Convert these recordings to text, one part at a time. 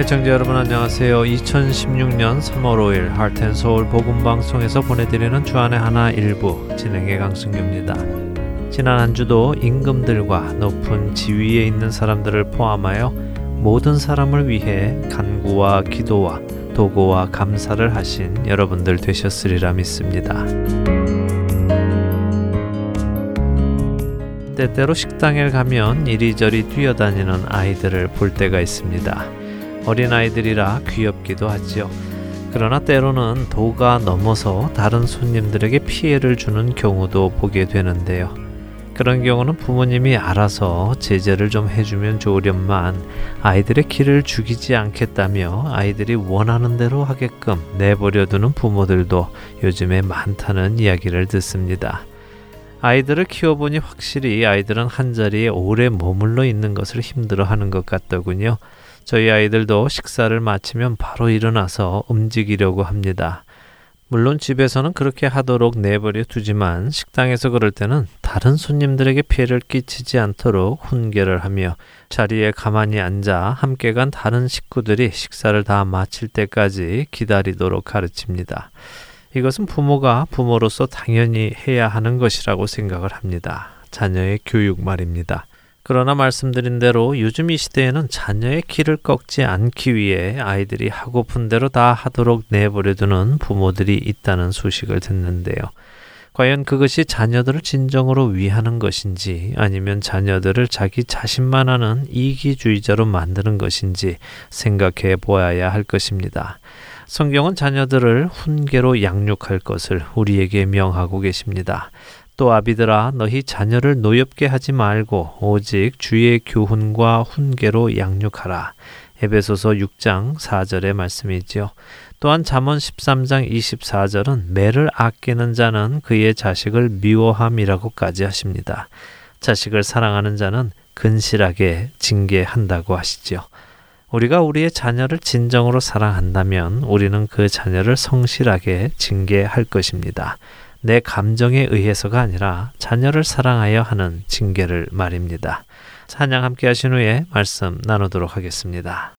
애청자 여러분 안녕하세요. 2016년 3월 5일 하트앤소울 복음방송에서 보내드리는 주안의 하나 일부 진행의 강승규입니다. 지난 한 주도 임금들과 높은 지위에 있는 사람들을 포함하여 모든 사람을 위해 간구와 기도와 도구와 감사를 하신 여러분들 되셨으리라 믿습니다. 때때로 식당에 가면 이리저리 뛰어다니는 아이들을 볼 때가 있습니다. 어린아이들이라 귀엽기도 하지요. 그러나 때로는 도가 넘어서 다른 손님들에게 피해를 주는 경우도 보게 되는데요. 그런 경우는 부모님이 알아서 제재를 좀 해주면 좋으련만 아이들의 길을 죽이지 않겠다며 아이들이 원하는 대로 하게끔 내버려두는 부모들도 요즘에 많다는 이야기를 듣습니다. 아이들을 키워보니 확실히 아이들은 한자리에 오래 머물러 있는 것을 힘들어하는 것 같더군요. 저희 아이들도 식사를 마치면 바로 일어나서 움직이려고 합니다. 물론 집에서는 그렇게 하도록 내버려 두지만 식당에서 그럴 때는 다른 손님들에게 피해를 끼치지 않도록 훈계를 하며 자리에 가만히 앉아 함께 간 다른 식구들이 식사를 다 마칠 때까지 기다리도록 가르칩니다. 이것은 부모가 부모로서 당연히 해야 하는 것이라고 생각을 합니다. 자녀의 교육 말입니다. 그러나 말씀드린 대로 요즘 이 시대에는 자녀의 길을 꺾지 않기 위해 아이들이 하고픈 대로 다 하도록 내버려두는 부모들이 있다는 소식을 듣는데요. 과연 그것이 자녀들을 진정으로 위하는 것인지 아니면 자녀들을 자기 자신만 하는 이기주의자로 만드는 것인지 생각해 보아야 할 것입니다. 성경은 자녀들을 훈계로 양육할 것을 우리에게 명하고 계십니다. 또 아비들아 너희 자녀를 노엽게 하지 말고 오직 주의 교훈과 훈계로 양육하라. 에베소서 6장 4절의 말씀이지요. 또한 잠언 13장 24절은 매를 아끼는 자는 그의 자식을 미워함이라고까지 하십니다. 자식을 사랑하는 자는 근실하게 징계한다고 하시지요. 우리가 우리의 자녀를 진정으로 사랑한다면 우리는 그 자녀를 성실하게 징계할 것입니다. 내 감정에 의해서가 아니라 자녀를 사랑하여 하는 징계를 말입니다. 찬양 함께 하신 후에 말씀 나누도록 하겠습니다.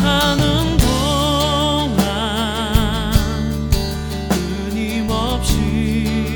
사는 동안 끊임없이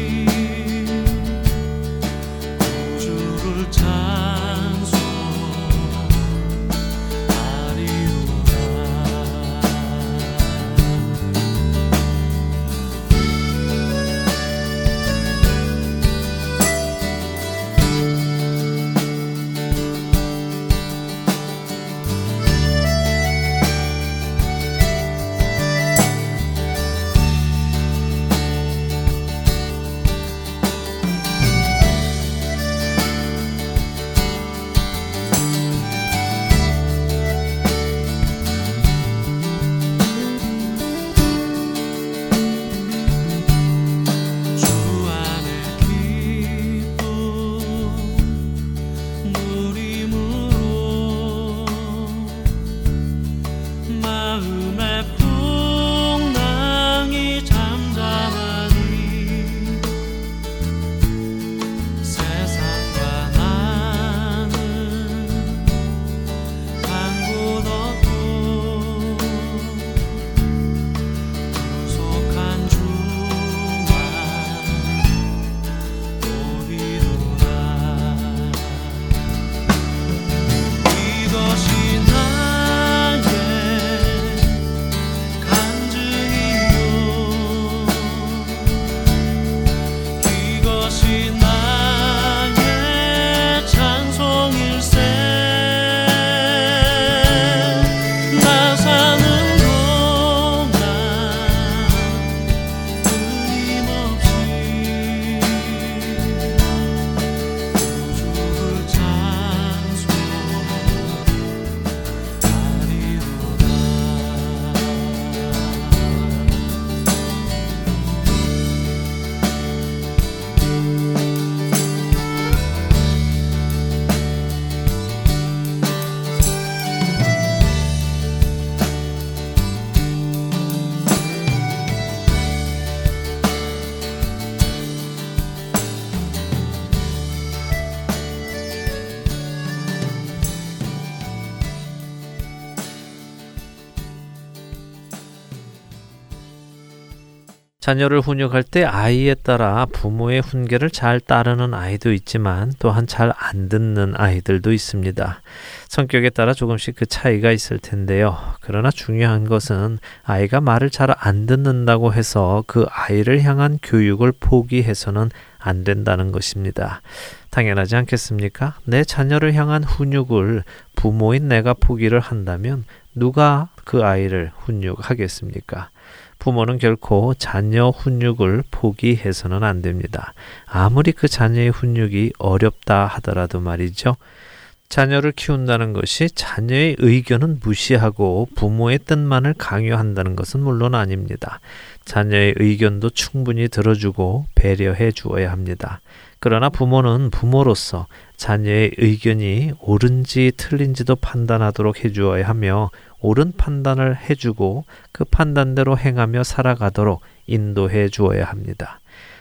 자녀를 훈육할 때 아이에 따라 부모의 훈계를 잘 따르는 아이도 있지만 또한 잘 안 듣는 아이들도 있습니다. 성격에 따라 조금씩 그 차이가 있을 텐데요. 그러나 중요한 것은 아이가 말을 잘 안 듣는다고 해서 그 아이를 향한 교육을 포기해서는 안 된다는 것입니다. 당연하지 않겠습니까? 내 자녀를 향한 훈육을 부모인 내가 포기를 한다면 누가 그 아이를 훈육하겠습니까? 부모는 결코 자녀 훈육을 포기해서는 안 됩니다. 아무리 그 자녀의 훈육이 어렵다 하더라도 말이죠. 자녀를 키운다는 것이 자녀의 의견은 무시하고 부모의 뜻만을 강요한다는 것은 물론 아닙니다. 자녀의 의견도 충분히 들어주고 배려해 주어야 합니다. 그러나 부모는 부모로서 자녀의 의견이 옳은지 틀린지도 판단하도록 해 주어야 하며 옳은 판단을 해주고 그 판단대로 행하며 살아가도록 인도해 주어야 합니다.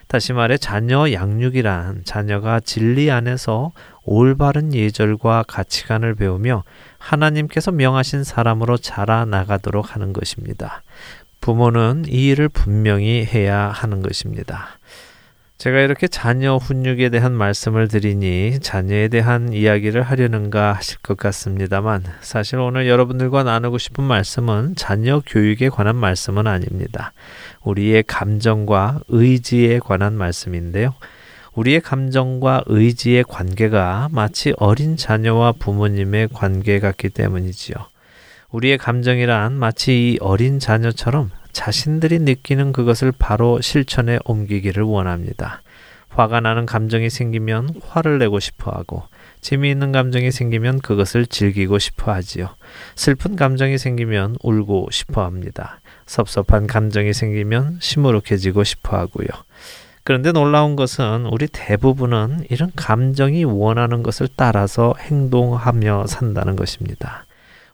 다시 말해 자녀 양육이란 자녀가 진리 안에서 올바른 예절과 가치관을 배우며 하나님께서 명하신 사람으로 자라나가도록 하는 것입니다. 부모는 이 일을 분명히 해야 하는 것입니다. 제가 이렇게 자녀 훈육에 대한 말씀을 드리니 자녀에 대한 이야기를 하려는가 하실 것 같습니다만 사실 오늘 여러분들과 나누고 싶은 말씀은 자녀 교육에 관한 말씀은 아닙니다. 우리의 감정과 의지에 관한 말씀인데요. 우리의 감정과 의지의 관계가 마치 어린 자녀와 부모님의 관계 같기 때문이지요. 우리의 감정이란 마치 이 어린 자녀처럼 자신들이 느끼는 그것을 바로 실천에 옮기기를 원합니다. 화가 나는 감정이 생기면 화를 내고 싶어하고 재미있는 감정이 생기면 그것을 즐기고 싶어하지요. 슬픈 감정이 생기면 울고 싶어합니다. 섭섭한 감정이 생기면 시무룩해지고 싶어하고요. 그런데 놀라운 것은 우리 대부분은 이런 감정이 원하는 것을 따라서 행동하며 산다는 것입니다.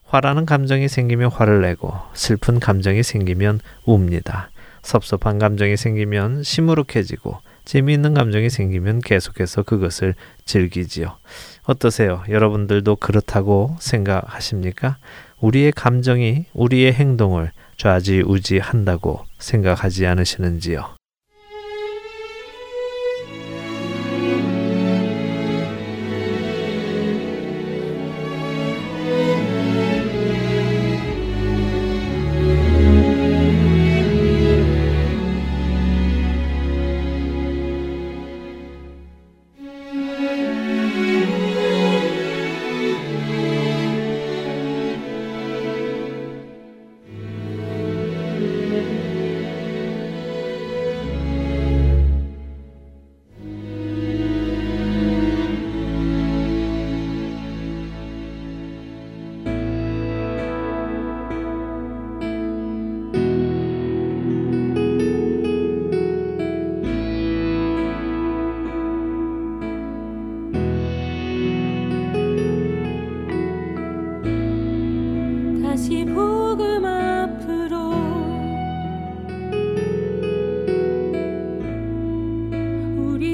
화라는 감정이 생기면 화를 내고 슬픈 감정이 생기면 웁니다. 섭섭한 감정이 생기면 시무룩해지고 재미있는 감정이 생기면 계속해서 그것을 즐기지요. 어떠세요? 여러분들도 그렇다고 생각하십니까? 우리의 감정이 우리의 행동을 좌지우지한다고 생각하지 않으시는지요?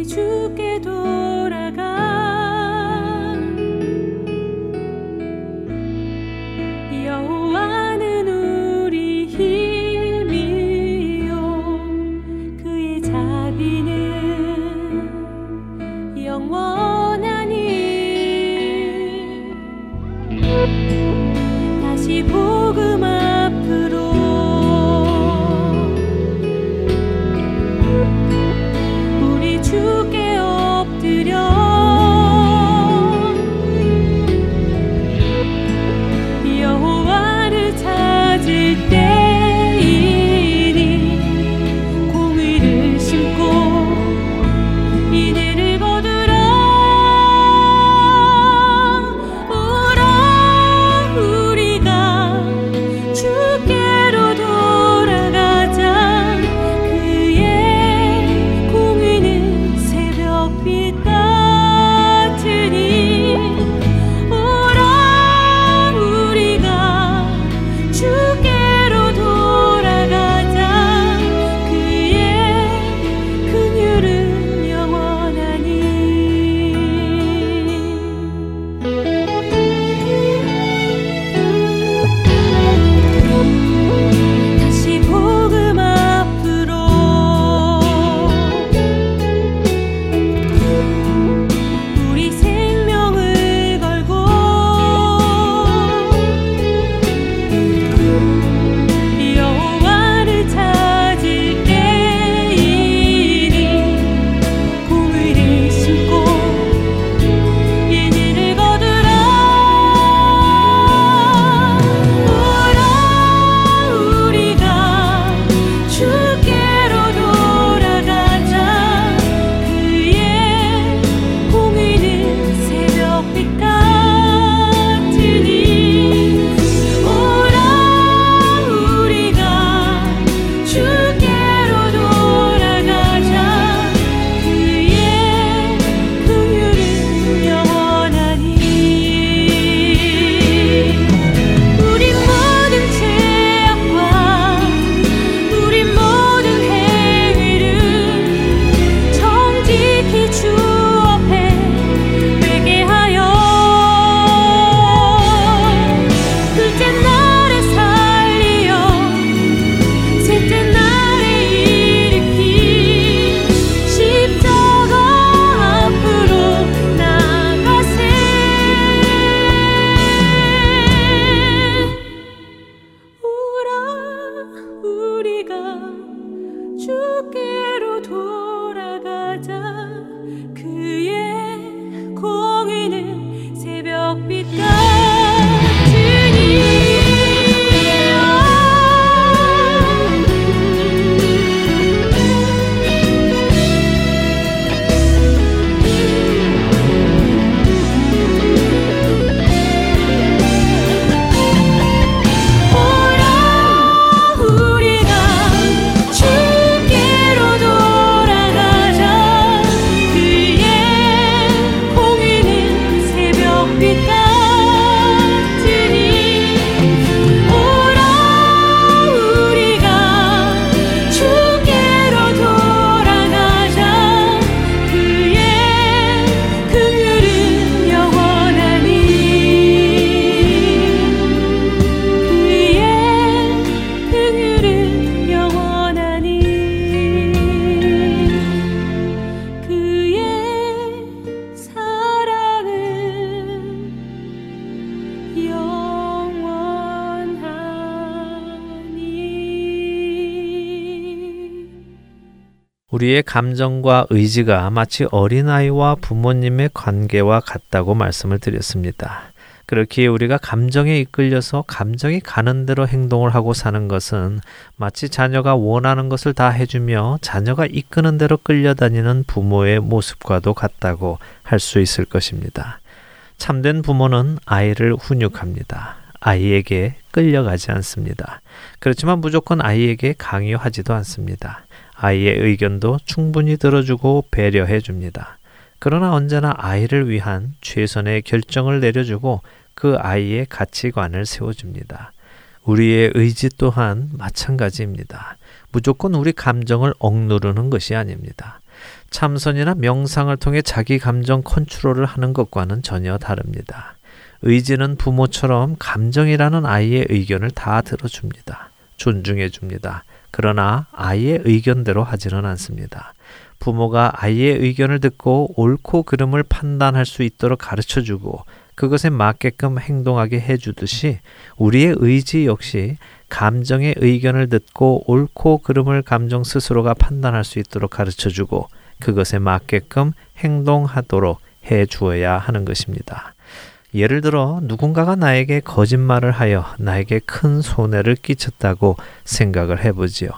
주께 우리의 감정과 의지가 마치 어린아이와 부모님의 관계와 같다고 말씀을 드렸습니다. 그렇기에 우리가 감정에 이끌려서 감정이 가는 대로 행동을 하고 사는 것은 마치 자녀가 원하는 것을 다 해주며 자녀가 이끄는 대로 끌려다니는 부모의 모습과도 같다고 할 수 있을 것입니다. 참된 부모는 아이를 훈육합니다. 아이에게 끌려가지 않습니다. 그렇지만 무조건 아이에게 강요하지도 않습니다. 아이의 의견도 충분히 들어주고 배려해 줍니다. 그러나 언제나 아이를 위한 최선의 결정을 내려주고 그 아이의 가치관을 세워줍니다. 우리의 의지 또한 마찬가지입니다. 무조건 우리 감정을 억누르는 것이 아닙니다. 참선이나 명상을 통해 자기 감정 컨트롤을 하는 것과는 전혀 다릅니다. 의지는 부모처럼 감정이라는 아이의 의견을 다 들어줍니다. 존중해줍니다. 그러나 아이의 의견대로 하지는 않습니다. 부모가 아이의 의견을 듣고 옳고 그름을 판단할 수 있도록 가르쳐주고 그것에 맞게끔 행동하게 해주듯이 우리의 의지 역시 감정의 의견을 듣고 옳고 그름을 감정 스스로가 판단할 수 있도록 가르쳐주고 그것에 맞게끔 행동하도록 해주어야 하는 것입니다. 예를 들어 누군가가 나에게 거짓말을 하여 나에게 큰 손해를 끼쳤다고 생각을 해보지요.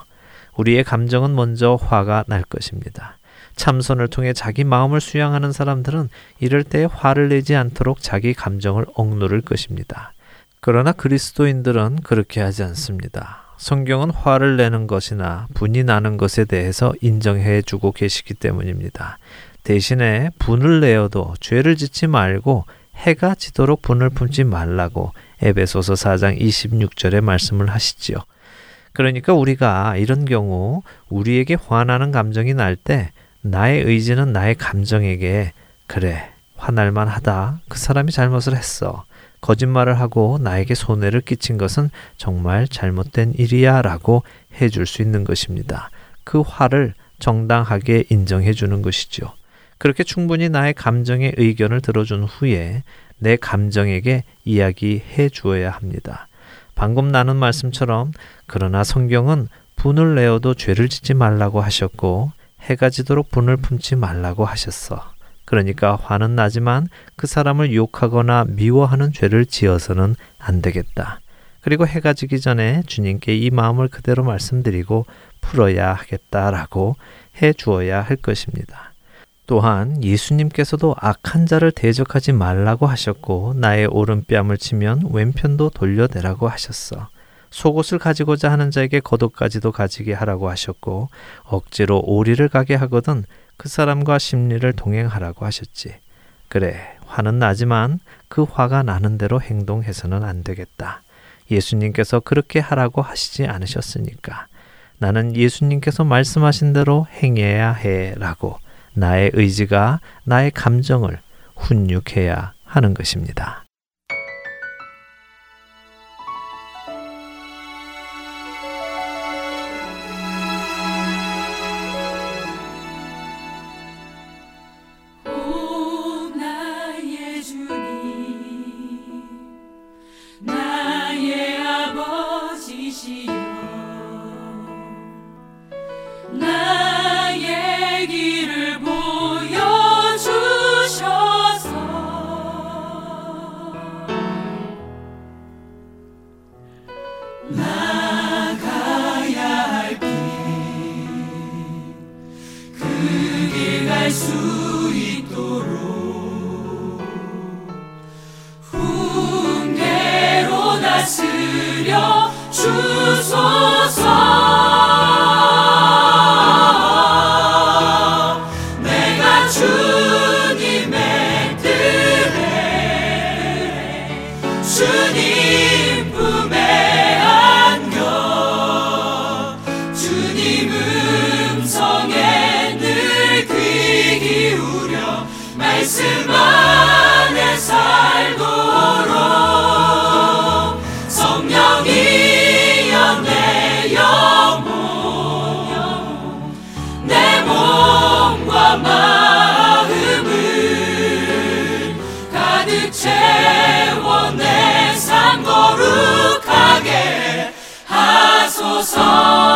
우리의 감정은 먼저 화가 날 것입니다. 참선을 통해 자기 마음을 수양하는 사람들은 이럴 때 화를 내지 않도록 자기 감정을 억누를 것입니다. 그러나 그리스도인들은 그렇게 하지 않습니다. 성경은 화를 내는 것이나 분이 나는 것에 대해서 인정해 주고 계시기 때문입니다. 대신에 분을 내어도 죄를 짓지 말고 해가 지도록 분을 품지 말라고 에베소서 4장 26절에 말씀을 하시지요. 그러니까 우리가 이런 경우 우리에게 화나는 감정이 날 때 나의 의지는 나의 감정에게 그래 화날만 하다 그 사람이 잘못을 했어 거짓말을 하고 나에게 손해를 끼친 것은 정말 잘못된 일이야 라고 해줄 수 있는 것입니다. 그 화를 정당하게 인정해 주는 것이죠. 그렇게 충분히 나의 감정의 의견을 들어준 후에 내 감정에게 이야기해 주어야 합니다. 방금 나눈 말씀처럼 그러나 성경은 분을 내어도 죄를 짓지 말라고 하셨고 해가 지도록 분을 품지 말라고 하셨어. 그러니까 화는 나지만 그 사람을 욕하거나 미워하는 죄를 지어서는 안 되겠다. 그리고 해가 지기 전에 주님께 이 마음을 그대로 말씀드리고 풀어야 하겠다라고 해주어야 할 것입니다. 또한 예수님께서도 악한 자를 대적하지 말라고 하셨고 나의 오른뺨을 치면 왼편도 돌려대라고 하셨어. 속옷을 가지고자 하는 자에게 겉옷까지도 가지게 하라고 하셨고 억지로 오리를 가게 하거든 그 사람과 심리를 동행하라고 하셨지. 그래 화는 나지만 그 화가 나는 대로 행동해서는 안 되겠다. 예수님께서 그렇게 하라고 하시지 않으셨으니까. 나는 예수님께서 말씀하신 대로 행해야 해 라고 나의 의지가 나의 감정을 훈육해야 하는 것입니다. 하소서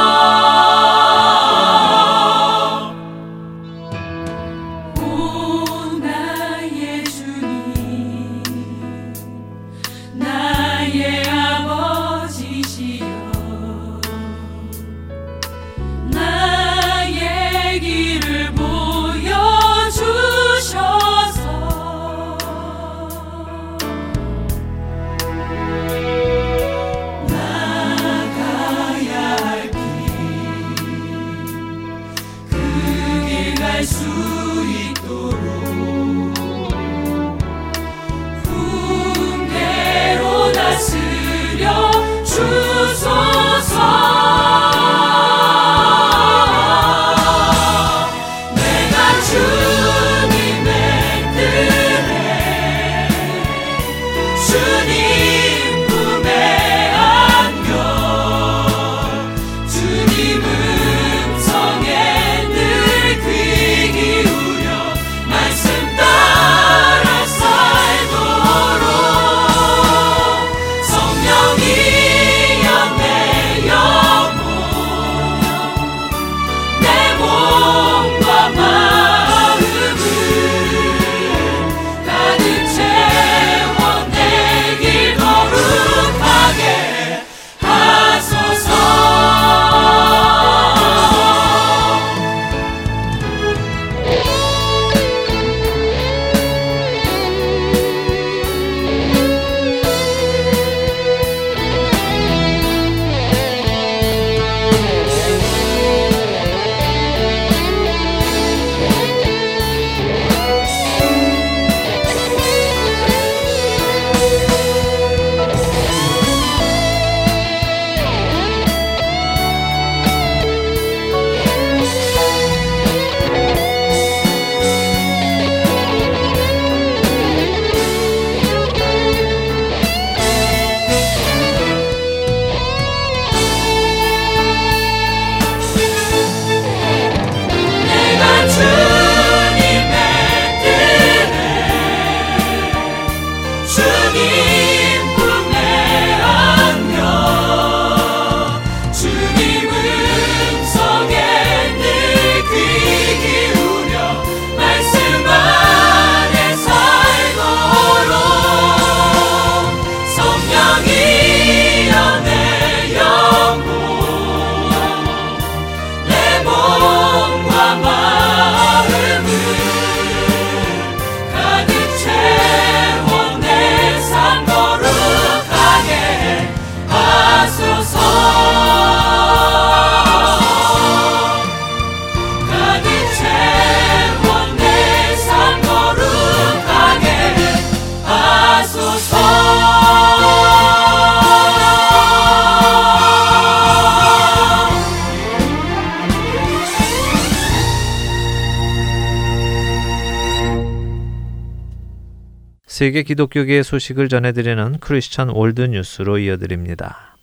세계 기독교계의 소식을 전해드리는 크리스천월드뉴스로 이어드립니다.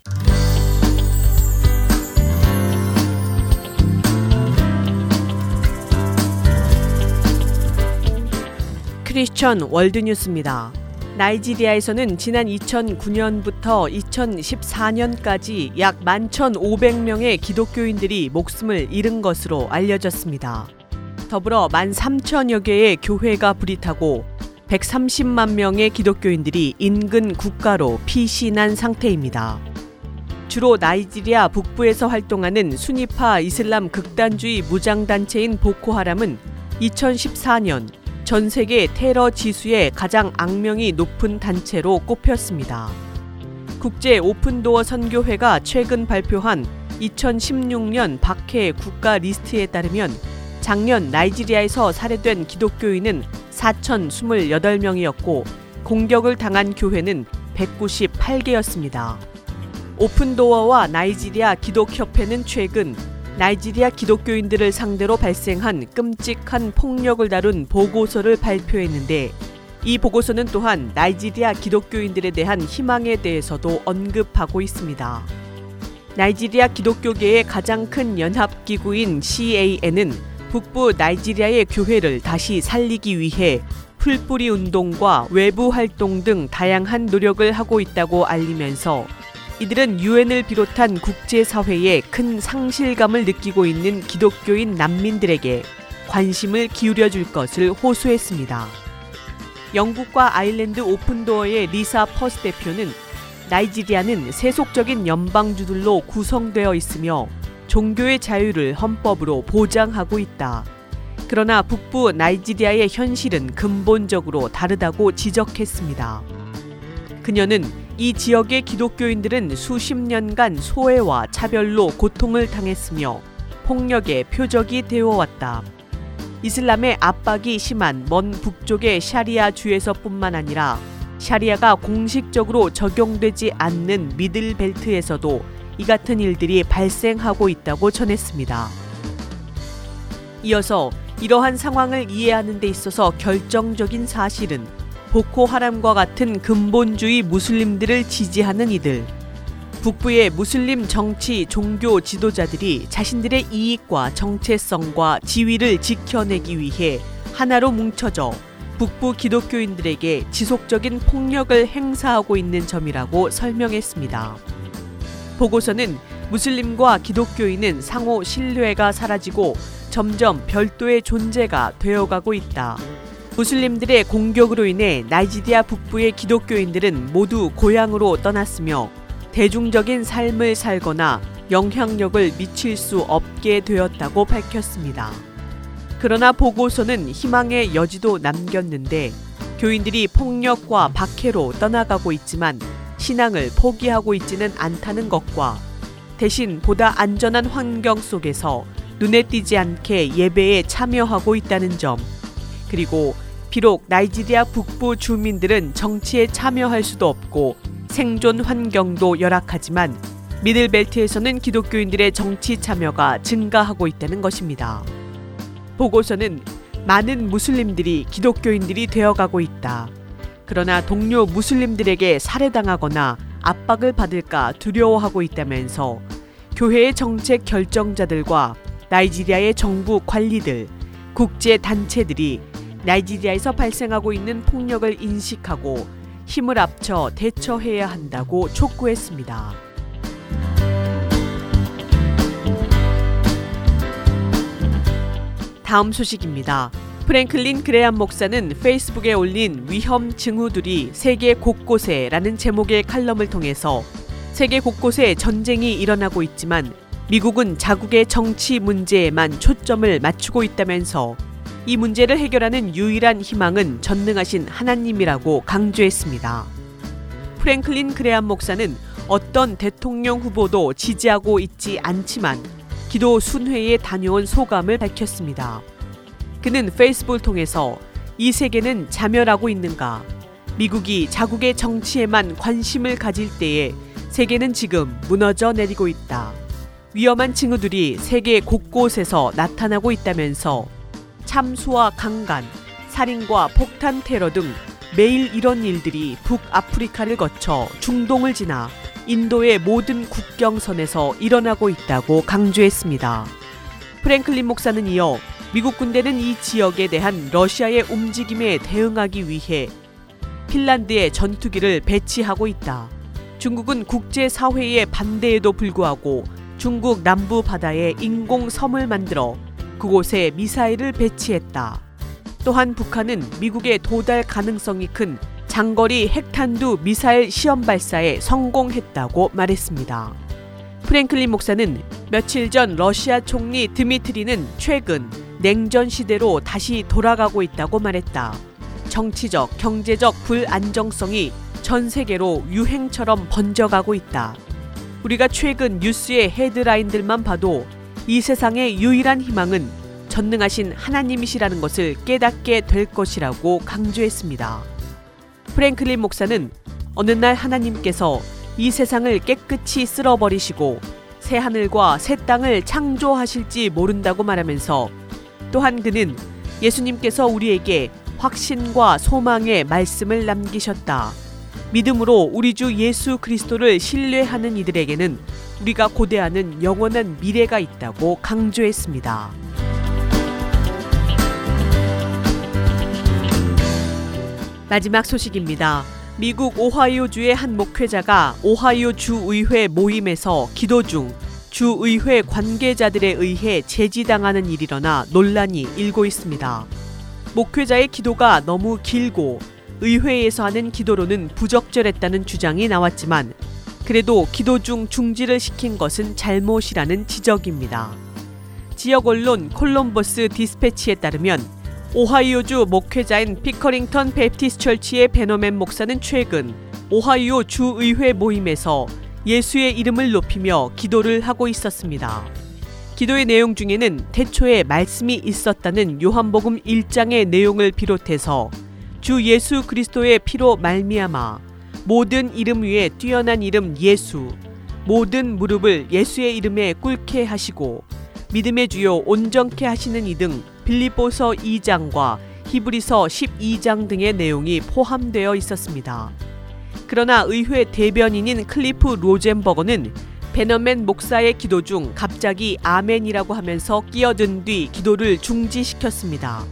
크리스천월드뉴스입니다. 나이지리아에서는 지난 2009년부터 2014년까지 약 11,500명의 기독교인들이 목숨을 잃은 것으로 알려졌습니다. 더불어 13,000여 개의 교회가 불이 타고 130만 명의 기독교인들이 인근 국가로 피신한 상태입니다. 주로 나이지리아 북부에서 활동하는 순니파 이슬람 극단주의 무장단체인 보코하람은 2014년 전 세계 테러 지수의 가장 악명이 높은 단체로 꼽혔습니다. 국제 오픈도어 선교회가 최근 발표한 2016년 박해 국가 리스트에 따르면 작년 나이지리아에서 살해된 기독교인은 4,028명이었고 공격을 당한 교회는 198개였습니다. 오픈도어와 나이지리아 기독협회는 최근 나이지리아 기독교인들을 상대로 발생한 끔찍한 폭력을 다룬 보고서를 발표했는데 이 보고서는 또한 나이지리아 기독교인들에 대한 희망에 대해서도 언급하고 있습니다. 나이지리아 기독교계의 가장 큰 연합기구인 CAN은 북부 나이지리아의 교회를 다시 살리기 위해 풀뿌리 운동과 외부 활동 등 다양한 노력을 하고 있다고 알리면서 이들은 유엔을 비롯한 국제사회에 큰 상실감을 느끼고 있는 기독교인 난민들에게 관심을 기울여줄 것을 호소했습니다. 영국과 아일랜드 오픈도어의 리사퍼스 대표는 나이지리아는 세속적인 연방주들로 구성되어 있으며 종교의 자유를 헌법으로 보장하고 있다. 그러나 북부 나이지리아의 현실은 근본적으로 다르다고 지적했습니다. 그녀는 이 지역의 기독교인들은 수십 년간 소외와 차별로 고통을 당했으며 폭력의 표적이 되어왔다. 이슬람의 압박이 심한 먼 북쪽의 샤리아 주에서뿐만 아니라 샤리아가 공식적으로 적용되지 않는 미들벨트에서도 이 같은 일들이 발생하고 있다고 전했습니다. 이어서 이러한 상황을 이해하는 데 있어서 결정적인 사실은 보코하람과 같은 근본주의 무슬림들을 지지하는 이들, 북부의 무슬림 정치, 종교 지도자들이 자신들의 이익과 정체성과 지위를 지켜내기 위해 하나로 뭉쳐져 북부 기독교인들에게 지속적인 폭력을 행사하고 있는 점이라고 설명했습니다. 보고서는 무슬림과 기독교인은 상호 신뢰가 사라지고 점점 별도의 존재가 되어가고 있다. 무슬림들의 공격으로 인해 나이지리아 북부의 기독교인들은 모두 고향으로 떠났으며 대중적인 삶을 살거나 영향력을 미칠 수 없게 되었다고 밝혔습니다. 그러나 보고서는 희망의 여지도 남겼는데 교인들이 폭력과 박해로 떠나가고 있지만 신앙을 포기하고 있지는 않다는 것과 대신 보다 안전한 환경 속에서 눈에 띄지 않게 예배에 참여하고 있다는 점, 그리고 비록 나이지리아 북부 주민들은 정치에 참여할 수도 없고 생존 환경도 열악하지만 미들벨트에서는 기독교인들의 정치 참여가 증가하고 있다는 것입니다. 보고서는 많은 무슬림들이 기독교인들이 되어가고 있다. 그러나 동료 무슬림들에게 살해당하거나 압박을 받을까 두려워하고 있다면서 교회의 정책 결정자들과 나이지리아의 정부 관리들, 국제 단체들이 나이지리아에서 발생하고 있는 폭력을 인식하고 힘을 합쳐 대처해야 한다고 촉구했습니다. 다음 소식입니다. 프랭클린 그레이엄 목사는 페이스북에 올린 위험 징후들이 세계 곳곳에라는 제목의 칼럼을 통해서 세계 곳곳에 전쟁이 일어나고 있지만 미국은 자국의 정치 문제에만 초점을 맞추고 있다면서 이 문제를 해결하는 유일한 희망은 전능하신 하나님이라고 강조했습니다. 프랭클린 그레이엄 목사는 어떤 대통령 후보도 지지하고 있지 않지만 기도 순회에 다녀온 소감을 밝혔습니다. 그는 페이스북을 통해서 이 세계는 자멸하고 있는가? 미국이 자국의 정치에만 관심을 가질 때에 세계는 지금 무너져 내리고 있다. 위험한 징후들이 세계 곳곳에서 나타나고 있다면서 참수와 강간, 살인과 폭탄 테러 등 매일 이런 일들이 북아프리카를 거쳐 중동을 지나 인도의 모든 국경선에서 일어나고 있다고 강조했습니다. 프랭클린 목사는 이어 미국 군대는 이 지역에 대한 러시아의 움직임에 대응하기 위해 핀란드에 전투기를 배치하고 있다. 중국은 국제사회의 반대에도 불구하고 중국 남부 바다에 인공섬을 만들어 그곳에 미사일을 배치했다. 또한 북한은 미국의 도달 가능성이 큰 장거리 핵탄두 미사일 시험 발사에 성공했다고 말했습니다. 프랭클린 목사는 며칠 전 러시아 총리 드미트리는 최근 냉전 시대로 다시 돌아가고 있다고 말했다. 정치적, 경제적 불안정성이 전 세계로 유행처럼 번져가고 있다. 우리가 최근 뉴스의 헤드라인들만 봐도 이 세상의 유일한 희망은 전능하신 하나님이시라는 것을 깨닫게 될 것이라고 강조했습니다. 프랭클린 목사는 어느 날 하나님께서 이 세상을 깨끗이 쓸어버리시고 새 하늘과 새 땅을 창조하실지 모른다고 말하면서 또한 그는 예수님께서 우리에게 확신과 소망의 말씀을 남기셨다. 믿음으로 우리 주 예수 그리스도를 신뢰하는 이들에게는 우리가 고대하는 영원한 미래가 있다고 강조했습니다. 마지막 소식입니다. 미국 오하이오주의 한 목회자가 오하이오 주의회 모임에서 기도 중 주의회 관계자들에 의해 제지당하는 일이 일어나 논란이 일고 있습니다. 목회자의 기도가 너무 길고 의회에서 하는 기도로는 부적절했다는 주장이 나왔지만 그래도 기도 중 중지를 시킨 것은 잘못이라는 지적입니다. 지역 언론 콜럼버스 디스패치에 따르면 오하이오주 목회자인 피커링턴 베프티스트 철치의 베너맨 목사는 최근 오하이오 주의회 모임에서 예수의 이름을 높이며 기도를 하고 있었습니다. 기도의 내용 중에는 태초에 말씀이 있었다는 요한복음 1장의 내용을 비롯해서 주 예수 그리스도의 피로 말미암아 모든 이름 위에 뛰어난 이름 예수, 모든 무릎을 예수의 이름에 꿇게 하시고 믿음의 주요 온전케 하시는 이 등 빌립보서 2장과 히브리서 12장 등의 내용이 포함되어 있었습니다. 그러나 의회 대변인인 클리프 로젠버거는 베너맨 목사의 기도 중 갑자기 아멘이라고 하면서 끼어든 뒤 기도를 중지시켰습니다.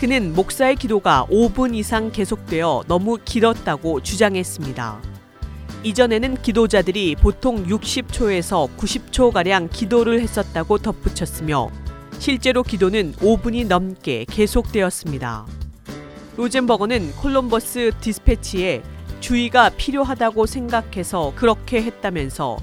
그는 목사의 기도가 5분 이상 계속되어 너무 길었다고 주장했습니다. 이전에는 기도자들이 보통 60초에서 90초가량 기도를 했었다고 덧붙였으며 실제로 기도는 5분이 넘게 계속되었습니다. 로젠버거는 콜럼버스 디스패치에 주의가 필요하다고 생각해서 그렇게 했다면서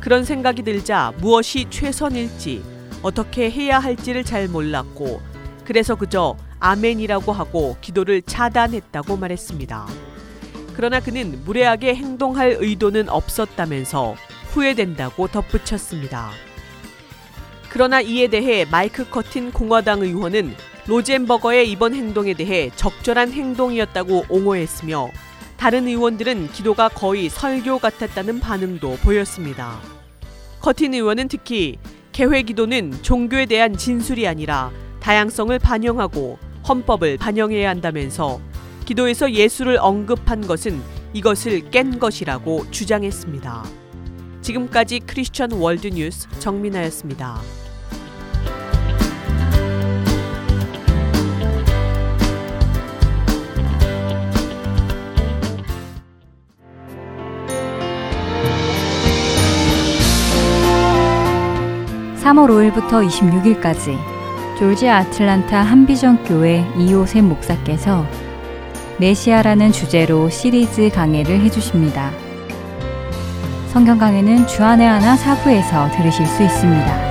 그런 생각이 들자 무엇이 최선일지 어떻게 해야 할지를 잘 몰랐고 그래서 그저 아멘이라고 하고 기도를 차단했다고 말했습니다. 그러나 그는 무례하게 행동할 의도는 없었다면서 후회된다고 덧붙였습니다. 그러나 이에 대해 마이크커틴 공화당 의원은 로젠버거의 이번 행동에 대해 적절한 행동이었다고 옹호했으며 다른 의원들은 기도가 거의 설교 같았다는 반응도 보였습니다. 커틴 의원은 특히 개회 기도는 종교에 대한 진술이 아니라 다양성을 반영하고 헌법을 반영해야 한다면서 기도에서 예수를 언급한 것은 이것을 깬 것이라고 주장했습니다. 지금까지 크리스천월드뉴스 정민아였습니다. (3월 5일부터 26일까지) 졸지아 아틀란타 한비전 교회 이오세 목사께서 메시아라는 주제로 시리즈 강해를 해주십니다. 성경 강해는 주안에 하나 사부에서 들으실 수 있습니다.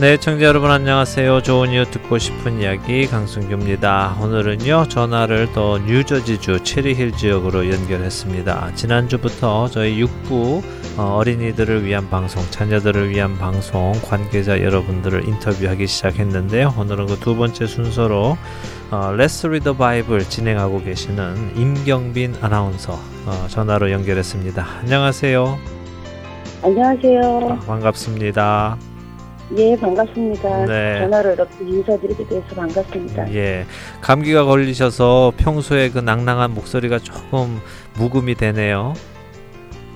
네, 청자 여러분 안녕하세요. 좋은 이유 듣고 싶은 이야기 강승규입니다. 오늘은요, 전화를 더 뉴저지주 체리힐 지역으로 연결했습니다. 지난주부터 저희 6부 어린이들을 위한 방송, 자녀들을 위한 방송 관계자 여러분들을 인터뷰하기 시작했는데요. 오늘은 그 두 번째 순서로 Let's Read the Bible 진행하고 계시는 임경빈 아나운서 전화로 연결했습니다. 안녕하세요. 안녕하세요. 반갑습니다. 예, 반갑습니다. 네. 전화로 이렇게 인사드리게 돼서 반갑습니다. 예, 감기가 걸리셔서 평소에 그 낭낭한 목소리가 조금 묵음이 되네요.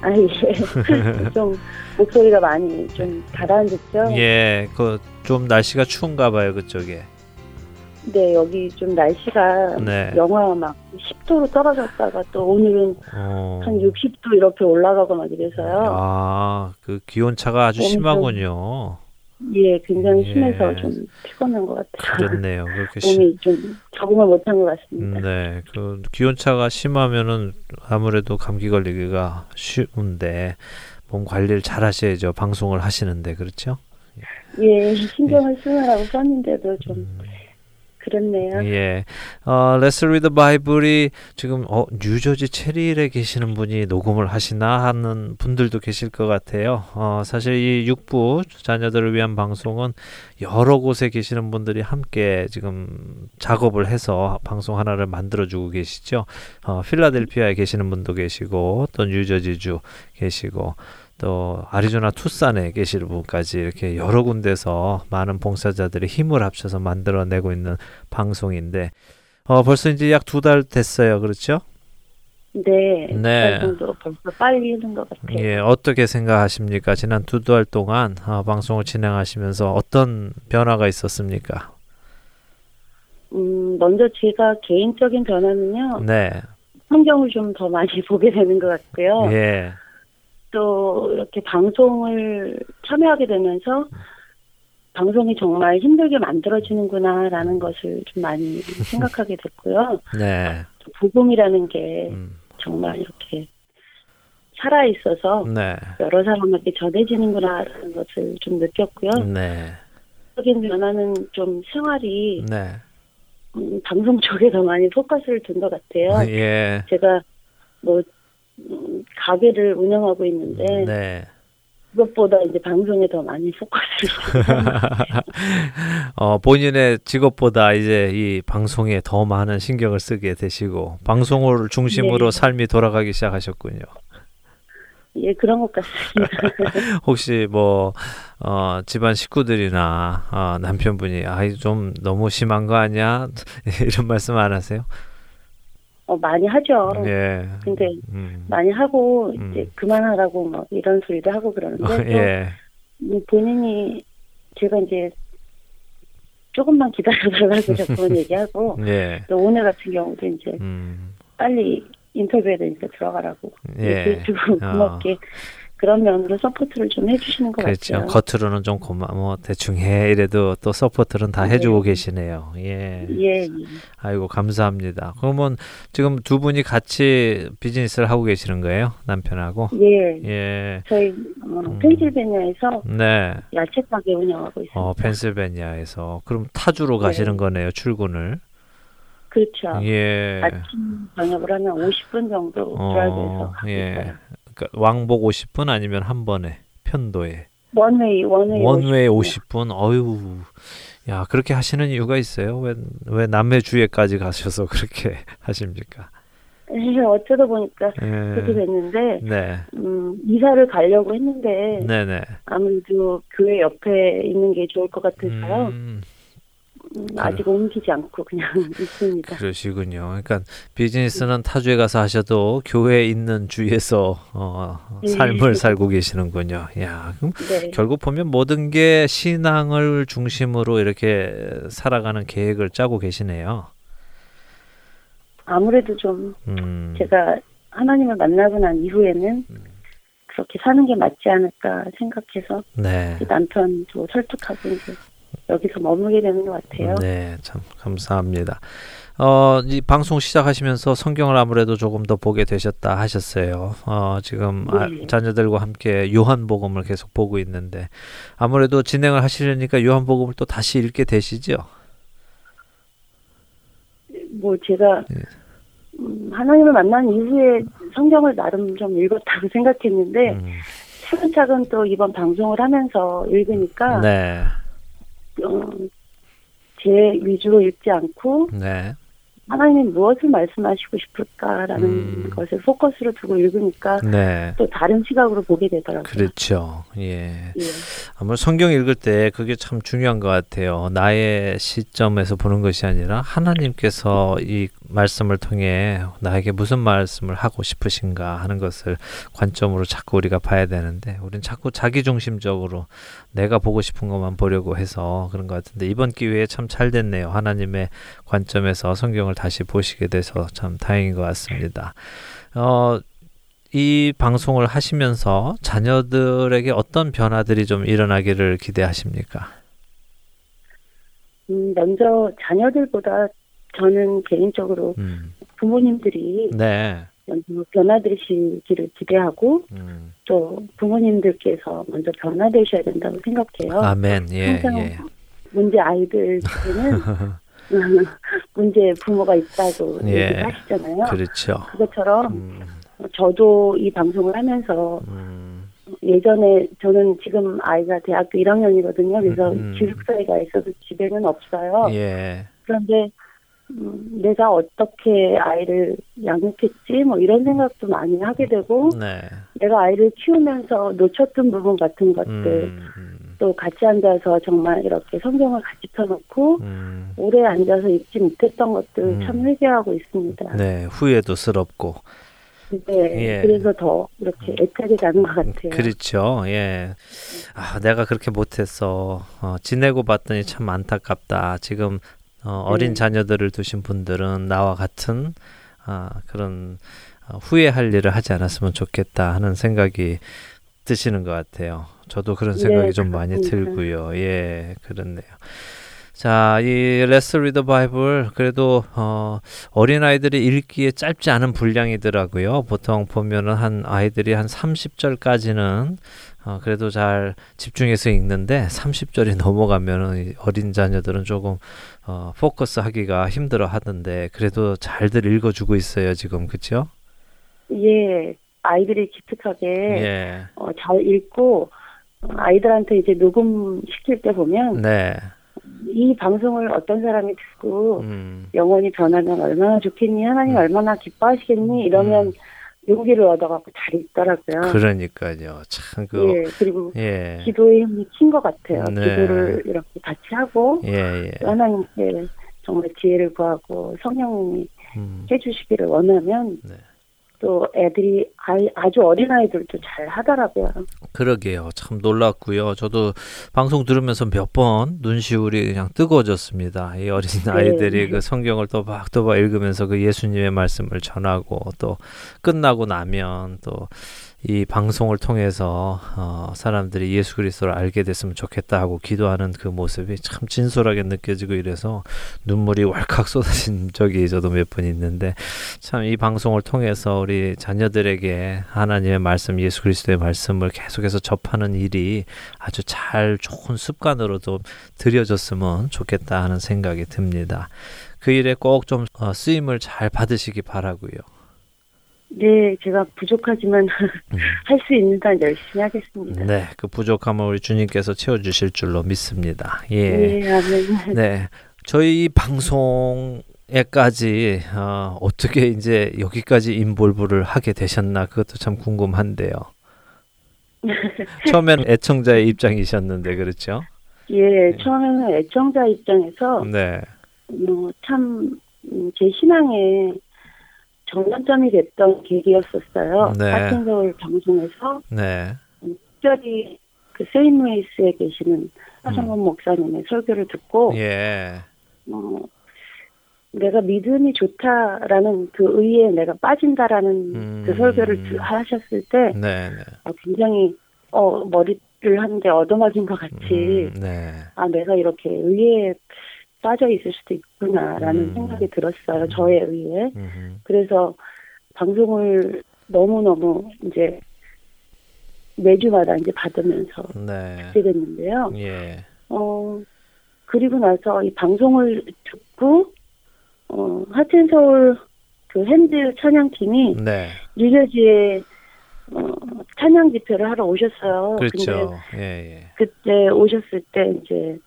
아, 예. 좀 목소리가 많이 좀 가라앉았죠? 예, 그 좀 날씨가 추운가 봐요, 그쪽에. 네, 여기 좀 날씨가 네. 영하 막 10도로 떨어졌다가 또 오늘은 한 60도 이렇게 올라가고 막 이래서요. 아, 그 기온차가 아주 심하군요. 예, 굉장히 심해서 좀 피곤한 것 같아요. 그렇네요. 그렇게 몸이 좀 적응을 못한 것 같습니다. 네, 그 기온차가 심하면은 아무래도 감기 걸리기가 쉬운데 몸 관리를 잘 하셔야죠. 방송을 하시는데 그렇죠? 예, 신경을 쓰느라고 썼는데도 좀 그렇네요. 예, Let's Read the Bible이 지금 뉴저지 체리힐에 계시는 분이 녹음을 하시나 하는 분들도 계실 것 같아요. 사실 이 6부 자녀들을 위한 방송은 여러 곳에 계시는 분들이 함께 지금 작업을 해서 방송 하나를 만들어주고 계시죠. 필라델피아에 계시는 분도 계시고 또 뉴저지주 계시고 또 아리조나 투싼에 계시는 분까지 이렇게 여러 군데서 많은 봉사자들이 힘을 합쳐서 만들어내고 있는 방송인데 벌써 이제 약 2달 됐어요. 그렇죠? 네. 네. 벌써 빨리 하는 것 같아요. 예, 어떻게 생각하십니까? 지난 2달 동안 방송을 진행하시면서 어떤 변화가 있었습니까? 먼저 제가 개인적인 변화는요. 네. 성경을 좀 더 많이 보게 되는 것 같고요. 예. 또 이렇게 방송을 참여하게 되면서 방송이 정말 힘들게 만들어지는구나라는 것을 좀 많이 생각하게 됐고요. 네. 복음이라는 게 정말 이렇게 살아있어서 네. 여러 사람에게 전해지는구나라는 것을 좀 느꼈고요. 네. 적인 변화는 좀 생활이 네. 방송 쪽에 더 많이 포커스를 둔 것 같아요. 예. 제가 뭐 가게를 운영하고 있는데 네. 그것보다 이제 방송에 더 많이 포커스를 본인의 직업보다 이제 이 방송에 더 많은 신경을 쓰게 되시고 방송을 중심으로 네. 삶이 돌아가기 시작하셨군요. 예, 그런 것 같습니다. 혹시 뭐 집안 식구들이나 남편분이 아이 좀 너무 심한 거 아니야? 이런 말씀 안 하세요? 많이 하죠. 예. 근데 많이 하고 이제 그만하라고 뭐 이런 소리도 하고 그러는데 예. 본인이 제가 이제 조금만 기다려달라고 자꾸 그런 얘기하고 예. 또 오늘 같은 경우도 이제 빨리 인터뷰해야 되니까 들어가라고 예. 좀 고맙게 그런 면으로 서포트를 좀 해주시는 것 그렇죠. 같아요. 겉으로는 좀 고마워 대충 해 이래도 또 서포트는 다 네. 해주고 계시네요. 예. 예. 아이고 감사합니다. 그러면 지금 두 분이 같이 비즈니스를 하고 계시는 거예요? 남편하고? 예. 예. 저희 펜실베니아에서 네. 야채 가게 운영하고 있습니다. 펜실베니아에서 그럼 타주로 네. 가시는 거네요. 출근을. 그렇죠. 예. 아침 저녁을 하면 50분 정도 드라이브해서 가고 있어요. 왕복 50분 아니면 한 번에 편도에 원웨이 50분. 어휴, 야 그렇게 하시는 이유가 있어요? 왜 남해 주에까지 가셔서 그렇게 하십니까? 어쩌다 보니까 그렇게 됐는데 네. 이사를 가려고 했는데 네네. 아무래도 교회 옆에 있는 게 좋을 것 같아서요. 아직 옮기지 않고 그냥 있습니다. 그러시군요. 그러니까 비즈니스는 타주에 가서 하셔도 교회에 있는 주에서 삶을 살고 계시는군요. 야, 그럼 네. 결국 보면 모든 게 신앙을 중심으로 이렇게 살아가는 계획을 짜고 계시네요. 아무래도 좀 제가 하나님을 만나고 난 이후에는 그렇게 사는 게 맞지 않을까 생각해서 네. 남편도 설득하고 이제 여기서 머무게 되는 것 같아요. 네, 참 감사합니다. 이 방송 시작하시면서 성경을 아무래도 조금 더 보게 되셨다 하셨어요. 지금 네. 자녀들과 함께 요한복음을 계속 보고 있는데 아무래도 진행을 하시려니까 요한복음을 또 다시 읽게 되시죠? 뭐 제가 네. 하나님을 만난 이후에 성경을 나름 좀 읽었다고 생각했는데 차근차근 또 이번 방송을 하면서 읽으니까 네. 제 위주로 읽지 않고 네. 하나님이 무엇을 말씀하시고 싶을까라는 것을 포커스로 두고 읽으니까 네. 또 다른 시각으로 보게 되더라고요. 그렇죠. 예. 아무래도 성경 읽을 때 그게 참 중요한 것 같아요. 나의 시점에서 보는 것이 아니라 하나님께서 이 말씀을 통해 나에게 무슨 말씀을 하고 싶으신가 하는 것을 관점으로 자꾸 우리가 봐야 되는데 우린 자꾸 자기중심적으로 내가 보고 싶은 것만 보려고 해서 그런 것 같은데 이번 기회에 참 잘 됐네요. 하나님의 관점에서 성경을 다시 보시게 돼서 참 다행인 것 같습니다. 이 방송을 하시면서 자녀들에게 어떤 변화들이 좀 일어나기를 기대하십니까? 먼저 자녀들보다 저는 개인적으로 부모님들이 네. 변화되시기를 기대하고 또 부모님들께서 먼저 변화되셔야 된다고 생각해요. 아멘. 예, 항상 예. 문제 아이들에게는 문제 부모가 있다고 예, 얘기하시잖아요. 그렇죠. 그것처럼 저도 이 방송을 하면서 예전에 저는 지금 아이가 대학교 1학년이거든요. 그래서 기숙사에 가 있어서 집에는 없어요. 예. 그런데 내가 어떻게 아이를 양육했지 뭐 이런 생각도 많이 하게 되고 네. 내가 아이를 키우면서 놓쳤던 부분 같은 것들 또 같이 앉아서 정말 이렇게 성경을 같이 펴놓고 오래 앉아서 읽지 못했던 것들 참 회개하고 있습니다. 네, 후회도 스럽고. 네, 예. 그래서 더 이렇게 애타게 가는 것 같아요. 그렇죠. 예, 아, 내가 그렇게 못했어. 지내고 봤더니 참 안타깝다. 지금 어린 자녀들을 두신 분들은 나와 같은 그런 후회할 일을 하지 않았으면 좋겠다 하는 생각이 드시는 것 같아요. 저도 그런 생각이 네, 좀 많이 들고요. 예, 그렇네요. 자, 이 Let's Read the Bible 그래도 어린아이들이 읽기에 짧지 않은 분량이더라고요. 보통 보면은 한 아이들이 한 30절까지는 그래도 잘 집중해서 읽는데 30절이 넘어가면은 어린 자녀들은 조금 포커스하기가 힘들어 하던데 그래도 잘들 읽어주고 있어요 지금 그렇죠? 예, 아이들이 기특하게 예. 잘 읽고 아이들한테 이제 녹음 시킬 때 보면 네. 이 방송을 어떤 사람이 듣고 영혼이 변하면 얼마나 좋겠니 하나님 얼마나 기뻐하시겠니 이러면 용기를 얻어갖고 잘 있더라고요. 그러니까요. 참 그 예, 그리고 예. 기도에 힘이 큰 것 같아요. 네. 기도를 이렇게 같이 하고 예, 예. 하나님께 정말 지혜를 구하고 성령님이 해주시기를 원하면 네. 또 애들이 아주 어린아이들도 잘 하더라고요. 그러게요. 참 놀랐고요. 저도 방송 들으면서 몇 번 눈시울이 그냥 뜨거워졌습니다. 이 어린아이들이 네. 그 성경을 또박또박 읽으면서 그 예수님의 말씀을 전하고 또 끝나고 나면 또 이 방송을 통해서 사람들이 예수 그리스도를 알게 됐으면 좋겠다 하고 기도하는 그 모습이 참 진솔하게 느껴지고 이래서 눈물이 왈칵 쏟아진 적이 저도 몇 번 있는데 참 이 방송을 통해서 우리 자녀들에게 하나님의 말씀, 예수 그리스도의 말씀을 계속해서 접하는 일이 아주 잘 좋은 습관으로도 들여졌으면 좋겠다 하는 생각이 듭니다. 그 일에 꼭 좀 쓰임을 잘 받으시기 바라고요. 네, 제가 부족하지만 할 수 있는 한 열심히 하겠습니다. 네, 그 부족함을 우리 주님께서 채워주실 줄로 믿습니다. 예, 네, 아멘. 네, 저희 방송에까지 어떻게 이제 여기까지 인볼브를 하게 되셨나 그것도 참 궁금한데요. 처음에는 애청자의 입장이셨는데 그렇죠? 예, 처음에는 애청자 입장에서 네, 참 제 신앙에 전환점이 됐던 계기였었어요. 네. 하트앤소울 방송에서 네. 특별히 그 세인웨이스에 계시는 하성원 목사님의 설교를 듣고 예. 내가 믿음이 좋다라는 그 의에 내가 빠진다라는 그 설교를 하셨을 때 굉장히 머리를 하는데 얻어맞은 것 같이 내가 이렇게 의에 빠져 있을 수도 있구나라는 생각이 들었어요. 저의 의에. 그래서 방송을 너무너무 이제 매주마다 이제 받으면서 듣게 됐는데요. 예. 그리고 나서 이 방송을 듣고 하트앤서울 그 핸드 찬양팀이 뉴저지에 찬양 집회를 하러 오셨어요. 그렇죠. 근데 그때 오셨을 때 이제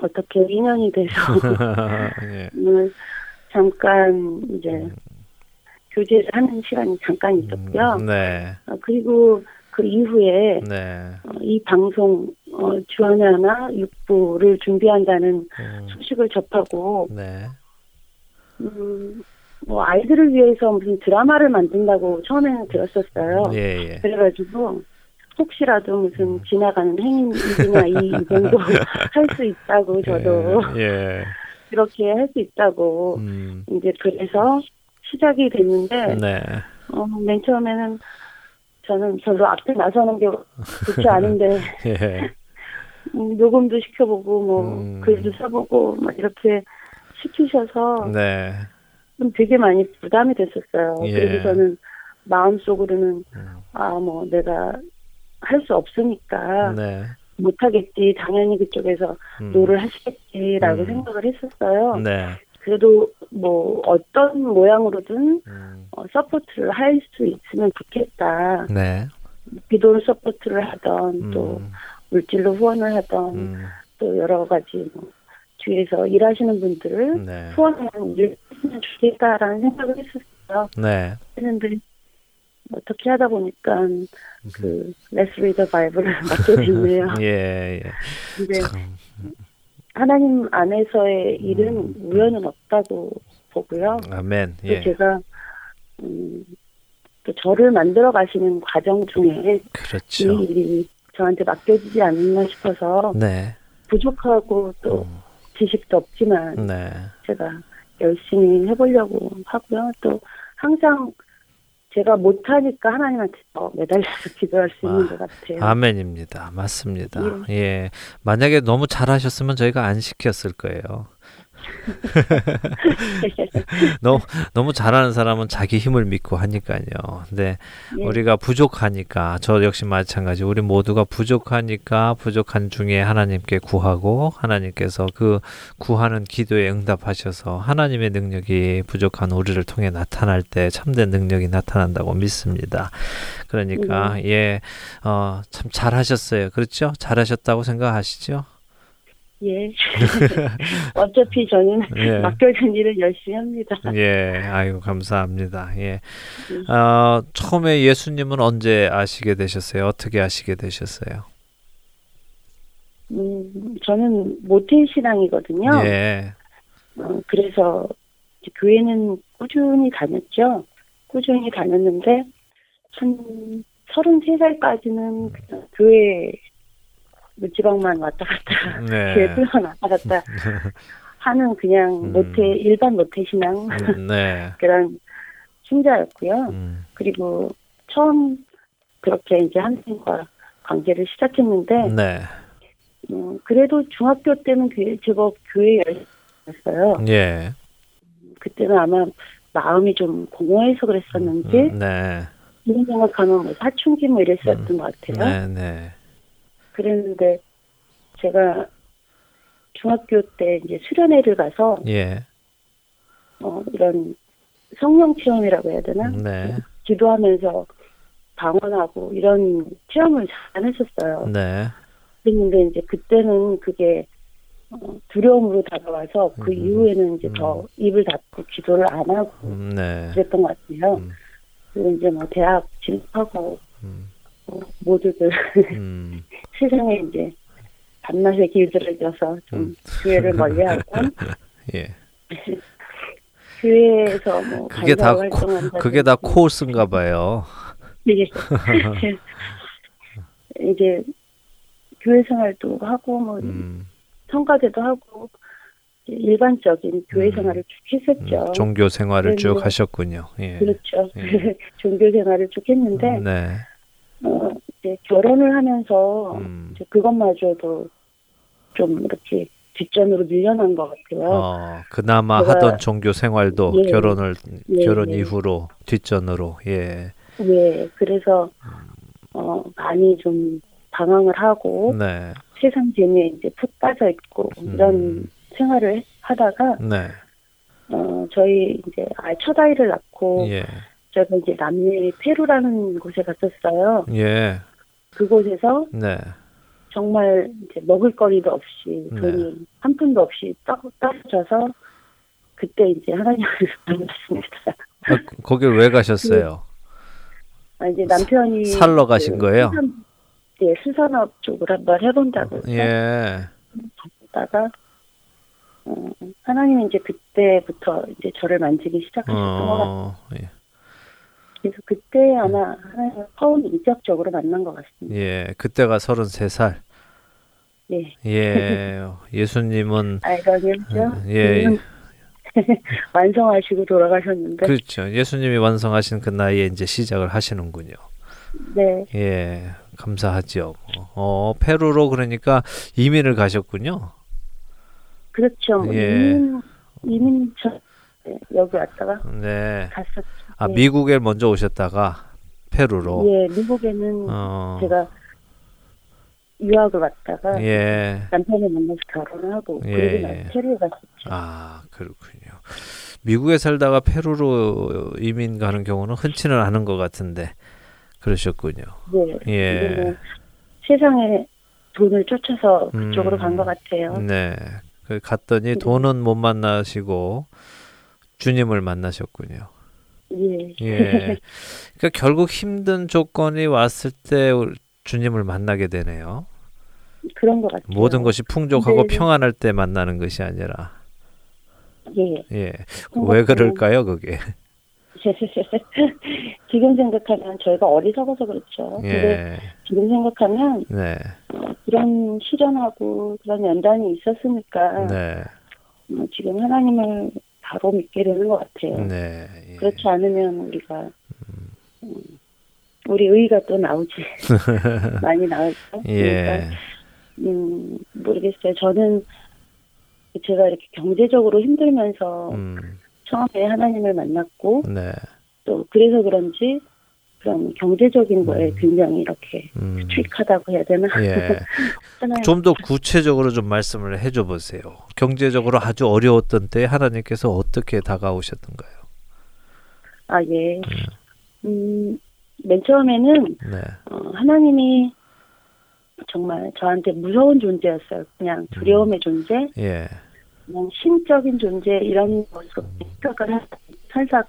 어떻게 인연이 돼서 잠깐 이제 교제를 하는 시간이 잠깐 있었고요. 그리고 그 이후에 이 방송 주안의 하나 6부를 준비한다는 소식을 접하고 뭐 아이들을 위해서 무슨 드라마를 만든다고 처음에는 들었었어요. 그래가지고 혹시라도 무슨 지나가는 행인이나 이 정도 할 수 있다고 저도 그렇게 할 수 있다고 이제 그래서 시작이 됐는데 맨 처음에는 저는 별로 앞에 나서는 게 좋지 않은데 녹음도 시켜보고 뭐 글도 써보고 막 이렇게 시키셔서 좀 되게 많이 부담이 됐었어요. 그래서 저는 마음속으로는 내가 할 수 없으니까 못하겠지, 당연히 그쪽에서 노를 하시겠지라고 생각을 했었어요. 그래도 뭐 어떤 모양으로든 서포트를 할 수 있으면 좋겠다. 기도 서포트를 하던 또 물질로 후원을 하던 또 여러 가지 뭐 뒤에서 일하시는 분들을 후원하는 일을 했으면 좋겠다라는 생각을 했었어요. 그런데 어떻게 하다 보니까 그 Let's Read the Bible을 맡게 됐네요. 근데 하나님 안에서의 일은 우연은 없다고 보고요. 아멘. 또 제가 또 저를 만들어 가시는 과정 중에 이 일이 저한테 맡겨지지 않나 싶어서 부족하고 또 지식도 없지만 제가 열심히 해보려고 하고요. 또 항상 제가 못하니까 하나님한테 매달려서 기도할 수 있는 것 같아요. 아멘입니다. 맞습니다. 예. 만약에 너무 잘하셨으면 저희가 안 시켰을 거예요. 너무 잘하는 사람은 자기 힘을 믿고 하니까요. 근데 우리가 부족하니까, 저 역시 마찬가지, 우리 모두가 부족하니까 부족한 중에 하나님께 구하고, 하나님께서 그 구하는 기도에 응답하셔서 하나님의 능력이 부족한 우리를 통해 나타날 때 참된 능력이 나타난다고 믿습니다. 그러니까 참 잘하셨어요. 그렇죠? 잘하셨다고 생각하시죠? 예. 어차피 저는 맡겨준 일을 열심히 합니다. 예. 아이고, 감사합니다. 예. 처음에 예수님은 언제 아시게 되셨어요? 어떻게 아시게 되셨어요? 저는 모태 신앙이거든요. 그래서 이제 교회는 꾸준히 다녔죠. 꾸준히 다녔는데 한 33살까지는 그냥 교회 지방만 왔다 갔다, 교회만 왔다 갔다 하는 그냥 일반 모태신앙 그런 신자였고요. 그리고 처음 그렇게 이제 하나님과 관계를 시작했는데, 그래도 중학교 때는 제법 교회에 열렸어요. 그때는 아마 마음이 좀 공허해서 그랬었는지, 이런 생각하면 뭐 사춘기 뭐 이랬었던 것 같아요. 그랬는데 제가 중학교 때 이제 수련회를 가서 이런 성령 체험이라고 해야 되나? 기도하면서 방언하고 이런 체험을 잘 했었어요. 그런데 이제 그때는 그게 두려움으로 다가와서 그 이후에는 이제 더 입을 닫고 기도를 안 하고 그랬던 것 같아요. 그리고 이제 뭐 대학 진학하고 모두들 세상에 이제 밤낮의 길들을 져서 좀 교회를 멀리하고 교회에서 뭐 간사와 활동한다. 그게 다 코스인가 봐요. 이제 교회 생활도 하고 뭐 성가대도 하고 일반적인 교회 생활을 쭉 했었죠. 종교 생활을 쭉 하셨군요. 예. 그렇죠. 예. 종교 생활을 쭉 했는데 네. 이제 결혼을 하면서 이제 그것마저도 좀 이렇게 뒷전으로 밀려난 것 같아요. 그나마 하던 종교 생활도 예. 결혼 예. 이후로 뒷전으로 예. 예. 그래서 많이 좀 방황을 하고 네. 세상 재미에 이제 푹 빠져 있고 이런 생활을 하다가 네. 저희 이제 첫 아이를 낳고 예. 제가 이제 남미 페루라는 곳에 갔었어요. 예. 그곳에서 네. 정말 이제 먹을거리도 없이 돈이 네. 한 푼도 없이 떨어져서 그때 이제 하나님을 만났습니다. 거기 왜 가셨어요? 이제 남편이 살러 가신 거예요? 예, 수산업 쪽을 한번 해본다고. 예. 갔다가 하나님은 이제 그때부터 이제 저를 만지기 시작하셨던 것 같아요. 예. 그래서 그때 아마 하나님을 처음 인격적으로 만난 것 같습니다. 예, 그때가 33살. 예. 예, 예수님은 아이러니죠. 예. 완성하시고 돌아가셨는데. 그렇죠. 예수님이 완성하신 그 나이에 이제 시작을 하시는군요. 네. 예, 감사하죠. 페루로 그러니까 이민을 가셨군요. 그렇죠. 예. 이민 저 여기 왔다가 네. 갔었죠. 아 예. 미국에 먼저 오셨다가 페루로. 예, 미국에는 제가 유학을 왔다가 예. 남편을 만나서 결혼하고 예. 그리고 나서 페루에 갔었죠. 아 그렇군요. 미국에 살다가 페루로 이민 가는 경우는 흔치는 않은 것 같은데 그러셨군요. 네. 예. 세상에 돈을 쫓아서 그쪽으로 간 것 같아요. 네. 갔더니 돈은 못 만나시고 주님을 만나셨군요. 예. 예. 그러니까 결국 힘든 조건이 왔을 때 주님을 만나게 되네요. 그런 것 같아요. 모든 것이 풍족하고 네. 평안할 때 만나는 것이 아니라. 예. 예. 왜 그럴까요, 그게? 지금 생각하면 저희가 어리석어서 그렇죠. 예. 근데 지금 생각하면 네. 그런 시련하고 그런 연단이 있었으니까 네. 지금 하나님을 바로 믿게 되는 것 같아요. 네. 예. 그렇지 않으면 우리가 우리 의의가 또 나오지 많이 나올까? 예. 그러니까, 모르겠어요. 저는 제가 이렇게 경제적으로 힘들면서 처음에 하나님을 만났고 네. 또 그래서 그런지 그런 경제적인 거에 굉장히 이렇게 취약하다고 해야 되나? 예. 좀 더 구체적으로 좀 말씀을 해줘 보세요. 경제적으로 아주 어려웠던 때 하나님께서 어떻게 다가오셨던가요? 아 예. 맨 처음에는 네. 하나님이 정말 저한테 무서운 존재였어요. 그냥 두려움의 존재. 예. 뭐 신적인 존재 이런 것으로 생각을 살짝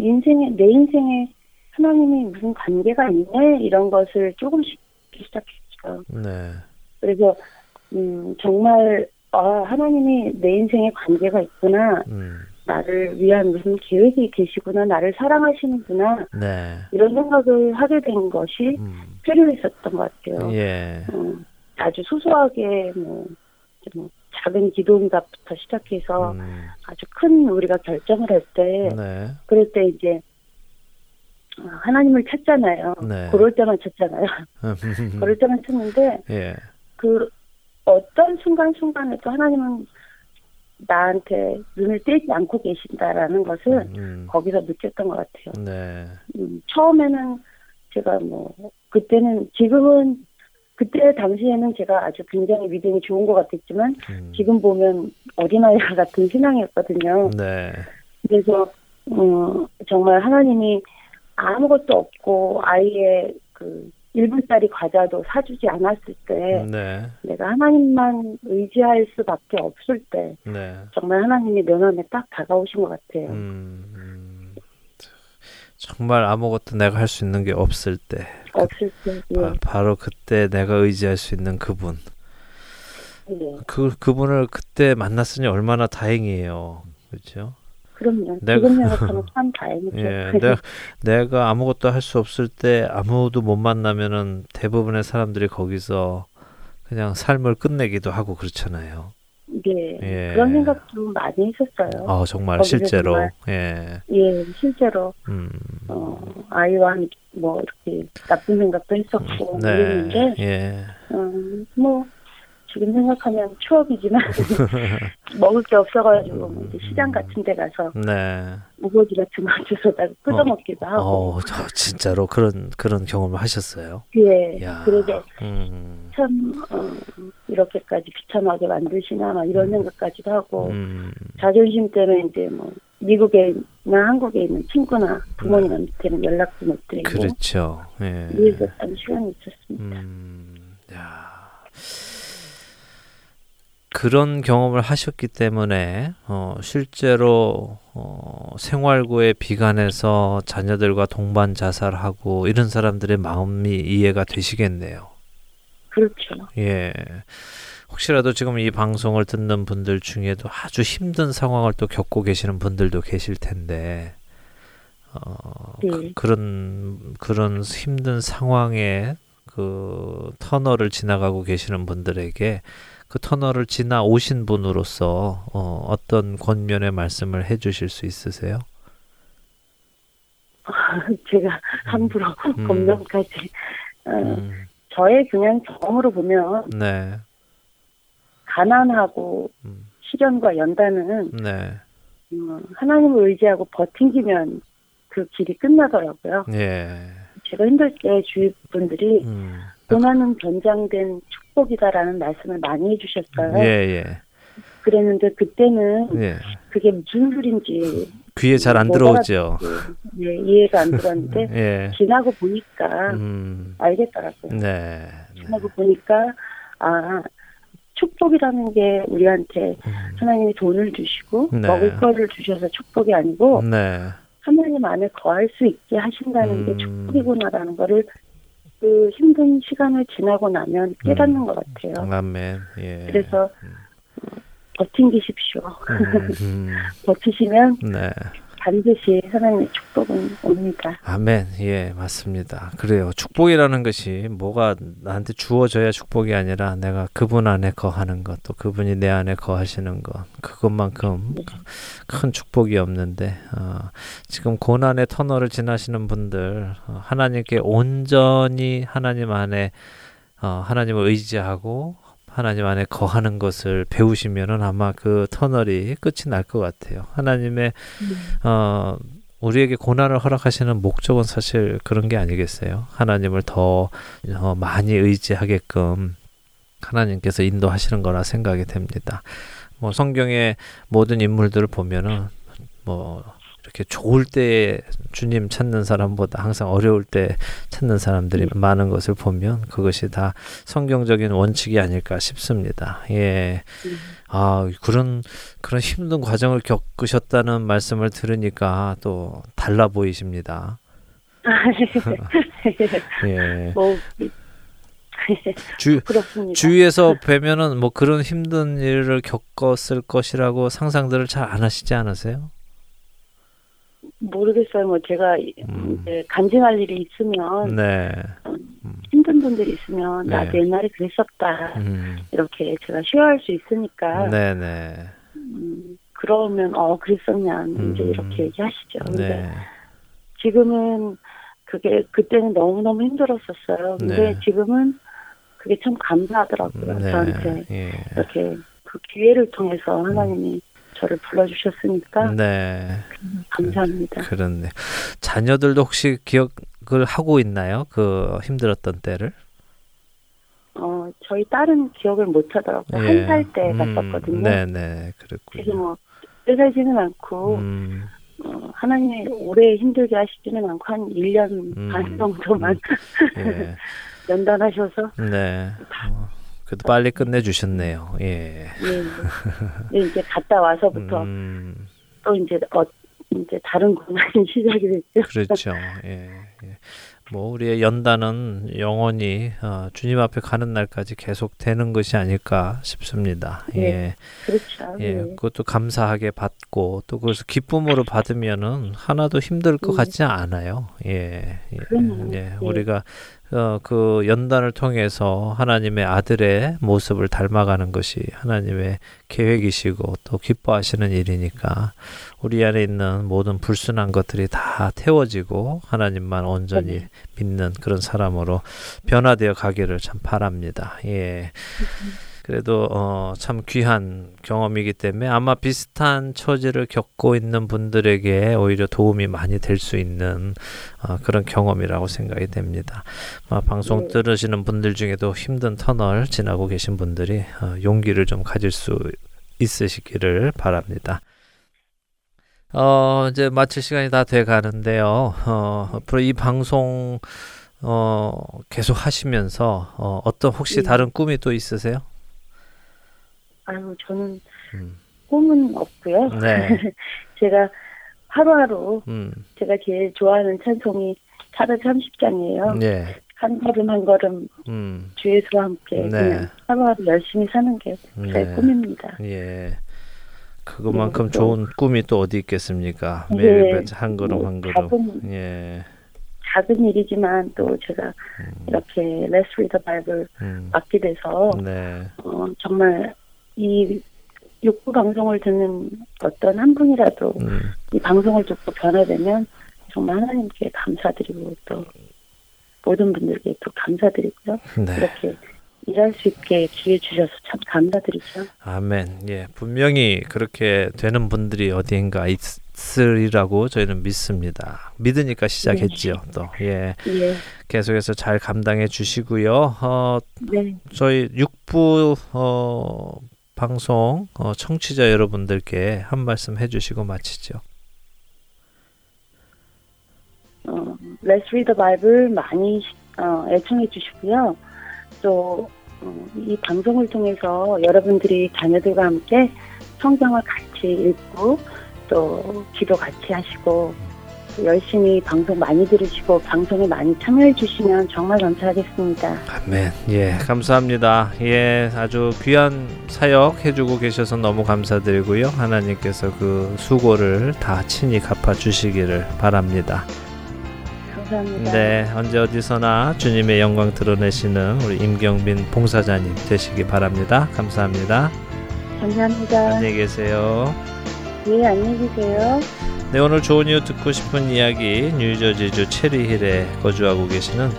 인생에 내 인생에 하나님이 무슨 관계가 있네 이런 것을 조금씩 시작했죠. 네. 그래서 정말 하나님이 내 인생에 관계가 있구나. 나를 위한 무슨 계획이 계시구나. 나를 사랑하시는구나. 네. 이런 생각을 하게 된 것이 필요했었던 것 같아요. 예. 아주 소소하게 뭐 작은 기도응답부터 시작해서 아주 큰 우리가 결정을 할 때 네. 그럴 때 이제 하나님을 찾잖아요. 네. 그럴 때만 찾잖아요. 그럴 때만 찾는데 예. 그 어떤 순간순간에도 하나님은 나한테 눈을 떼지 않고 계신다라는 것을 거기서 느꼈던 것 같아요. 네. 처음에는 제가 그때는 지금은 그때 당시에는 제가 아주 굉장히 믿음이 좋은 것 같았지만 지금 보면 어린아이 같은 신앙이었거든요. 네. 그래서 정말 하나님이 아무것도 없고 아이의 그 1분짜리 과자도 사주지 않았을 때 네. 내가 하나님만 의지할 수밖에 없을 때 네. 정말 하나님이 면함에 딱 다가오신 것 같아요. 정말 아무것도 내가 할 수 있는 게 없을 때 예. 바로 그때 내가 의지할 수 있는 그분 예. 그분을 그때 만났으니 얼마나 다행이에요. 그렇죠? 그럼요. 지금 생각하면 참 다행이죠. 예, 내가 아무것도 할 수 없을 때 아무도 못 만나면은 대부분의 사람들이 거기서 그냥 삶을 끝내기도 하고 그렇잖아요. 예, 예. 그런 생각 좀 많이 했었어요. 아, 정말 실제로. 정말, 예. 예, 실제로. 아이와 뭐 이렇게 나쁜 생각도 했었고 네. 그랬는데, 예. 뭐 지금 생각하면 추억이지만 먹을 게 없어가지고 이제 시장 같은 데 가서 네. 우거지 같은 거 주워다가 끄져먹기도 하고. 저 진짜로 그런 경험을 하셨어요? 예. 그래서 참 이렇게까지 비참하게 만드시나 막 이런 생각까지도 하고 자존심 때문에 이제 뭐 미국에나 한국에 있는 친구나 부모님한테는 연락도 못 드리고. 그렇죠. 예. 이랬었던 시간이 있었습니다. 야. 그런 경험을 하셨기 때문에 실제로 생활고에 비관해서 자녀들과 동반 자살하고 이런 사람들의 마음이 이해가 되시겠네요. 그렇죠. 예. 혹시라도 지금 이 방송을 듣는 분들 중에도 아주 힘든 상황을 또 겪고 계시는 분들도 계실 텐데 네. 그런 힘든 상황에 그 터널을 지나가고 계시는 분들에게 그 터널을 지나 오신 분으로서 어떤 권면의 말씀을 해주실 수 있으세요? 제가 함부로 권면까지 저의 그냥 경험으로 보면 네. 가난하고 시련과 연단은 네. 하나님을 의지하고 버티기면 그 길이 끝나더라고요. 예. 제가 힘들 때 주위 분들이 고난은 변장된 축복이다라는 말씀을 많이 해주셨어요. 예, 예. 그랬는데 그때는 예. 그게 무슨 소린지 귀에 잘 안 들어오죠. 예, 이해가 안 들었는데 예. 지나고 보니까 알겠더라고요. 네, 지나고 보니까 아 축복이라는 게 우리한테 하나님이 돈을 주시고 네. 먹을 거를 주셔서 축복이 아니고 네. 하나님 안에 거할 수 있게 하신다는 게 축복이구나라는 거를 그 힘든 시간을 지나고 나면 깨닫는 것 같아요. 아멘. 예. 그래서 버티십시오. 버티시면 네. 반드시 하나님의 축복은 옵니다. 아멘. 예, 맞습니다. 그래요. 축복이라는 것이 뭐가 나한테 주어져야 축복이 아니라 내가 그분 안에 거하는 것, 또 그분이 내 안에 거하시는 것, 그것만큼 네. 큰 축복이 없는데 지금 고난의 터널을 지나시는 분들 하나님께 온전히 하나님 안에 하나님을 의지하고 하나님 안에 거하는 것을 배우시면은 아마 그 터널이 끝이 날 것 같아요. 하나님의 우리에게 고난을 허락하시는 목적은 사실 그런 게 아니겠어요? 하나님을 더 많이 의지하게끔 하나님께서 인도하시는 거라 생각이 됩니다. 뭐 성경의 모든 인물들을 보면은 뭐 이렇게 좋을 때 주님 찾는 사람보다 항상 어려울 때 찾는 사람들이 많은 것을 보면 그것이 다 성경적인 원칙이 아닐까 싶습니다. 예. 아, 그런 힘든 과정을 겪으셨다는 말씀을 들으니까 또 달라 보이십니다. 예. 주위에서 뵈면은 뭐 그런 힘든 일을 겪었을 것이라고 상상들을 잘 안 하시지 않으세요? 모르겠어요. 뭐 제가 이제 간증할 일이 있으면 네. 힘든 분들이 있으면 네. 나도 옛날에 그랬었다. 이렇게 제가 쉬어할 수 있으니까 네, 네. 그러면 그랬었냐 이제 이렇게 얘기하시죠. 근데 네. 지금은 그때는 너무너무 힘들었었어요. 근데 네. 지금은 그게 참 감사하더라고요. 네. 저한테 예. 이렇게 그 기회를 통해서 하나님이 저를 불러주셨으니까 네. 감사합니다. 그렇네. 자녀들도 혹시 기억을 하고 있나요? 그 힘들었던 때를? 저희 딸은 기억을 못 하더라고요. 예. 1살 때 갔었거든요. 네네, 그랬군요. 그래서 뭐 힘들지는 않고 하나님이 오래 힘들게 하시지는 않고 한 1년 반 정도만 예. 연단하셔서 네. 그래도 빨리 끝내주셨네요. 예. 예. 이제 갔다 와서부터 또 이제 다른 고난이 시작이 됐죠. 그렇죠. 예. 예. 뭐 우리의 연단은 영원히 주님 앞에 가는 날까지 계속 되는 것이 아닐까 싶습니다. 예. 네, 그렇죠. 예. 그것도 감사하게 받고 또 그것을 기쁨으로 받으면은 하나도 힘들 것 같지 않아요. 예. 예. 예. 우리가 그 연단을 통해서 하나님의 아들의 모습을 닮아가는 것이 하나님의 계획이시고 또 기뻐하시는 일이니까 우리 안에 있는 모든 불순한 것들이 다 태워지고 하나님만 온전히 믿는 그런 사람으로 변화되어 가기를 참 바랍니다. 예. 그래도 참 귀한 경험이기 때문에 아마 비슷한 처지를 겪고 있는 분들에게 오히려 도움이 많이 될 수 있는 그런 경험이라고 생각이 됩니다. 방송 들으시는 분들 중에도 힘든 터널 지나고 계신 분들이 용기를 좀 가질 수 있으시기를 바랍니다. 이제 마칠 시간이 다 돼 가는데요. 앞으로 이 방송 계속 하시면서 어떤 혹시 다른 꿈이 또 있으세요? 아유, 저는 꿈은 없고요. 네. 제가 하루하루 제가 제일 좋아하는 찬송이 430장이에요. 네. 한 걸음 한 걸음 주의 수와 함께 네. 그냥 하루하루 열심히 사는 게 제 네. 꿈입니다. 예. 그것만큼 네. 좋은 꿈이 또 어디 있겠습니까? 네. 매일 한 걸음 한 걸음. 예. 작은 일이지만 또 제가 이렇게 Let's Read the Bible 맡게 돼서 네. 정말 이 욕구 방송을 듣는 어떤 한 분이라도 이 방송을 듣고 변화되면 정말 하나님께 감사드리고 또 모든 분들께 또 감사드리고요. 네. 이렇게 일할 수 있게 기회 주셔서 참 감사드리죠. 아멘. 예, 분명히 그렇게 되는 분들이 어디인가 있으리라고 저희는 믿습니다. 믿으니까 시작했지요. 네. 또 예. 계속해서 잘 감당해 주시고요. 네. 저희 6부 방송 청취자 여러분들께 한 말씀 해주시고 마치죠. Let's Read the Bible 많이 애청해 주시고요. 또 이 방송을 통해서 여러분들이 자녀들과 함께 성경을 같이 읽고 또 기도 같이 하시고 열심히 방송 많이 들으시고 방송에 많이 참여해 주시면 정말 감사하겠습니다. 아멘. 예, 감사합니다. 예, 아주 귀한 사역 해주고 계셔서 너무 감사드리고요. 하나님께서 그 수고를 다 친히 갚아주시기를 바랍니다. 감사합니다. 네, 언제 어디서나 주님의 영광 드러내시는 우리 임경빈 봉사자님 되시기 바랍니다. 감사합니다. 감사합니다. 안녕히 계세요. 예, 안녕히 계세요. 네, 오늘 좋은 이유 듣고 싶은 이야기 뉴저지주 체리힐에 거주하고 계시는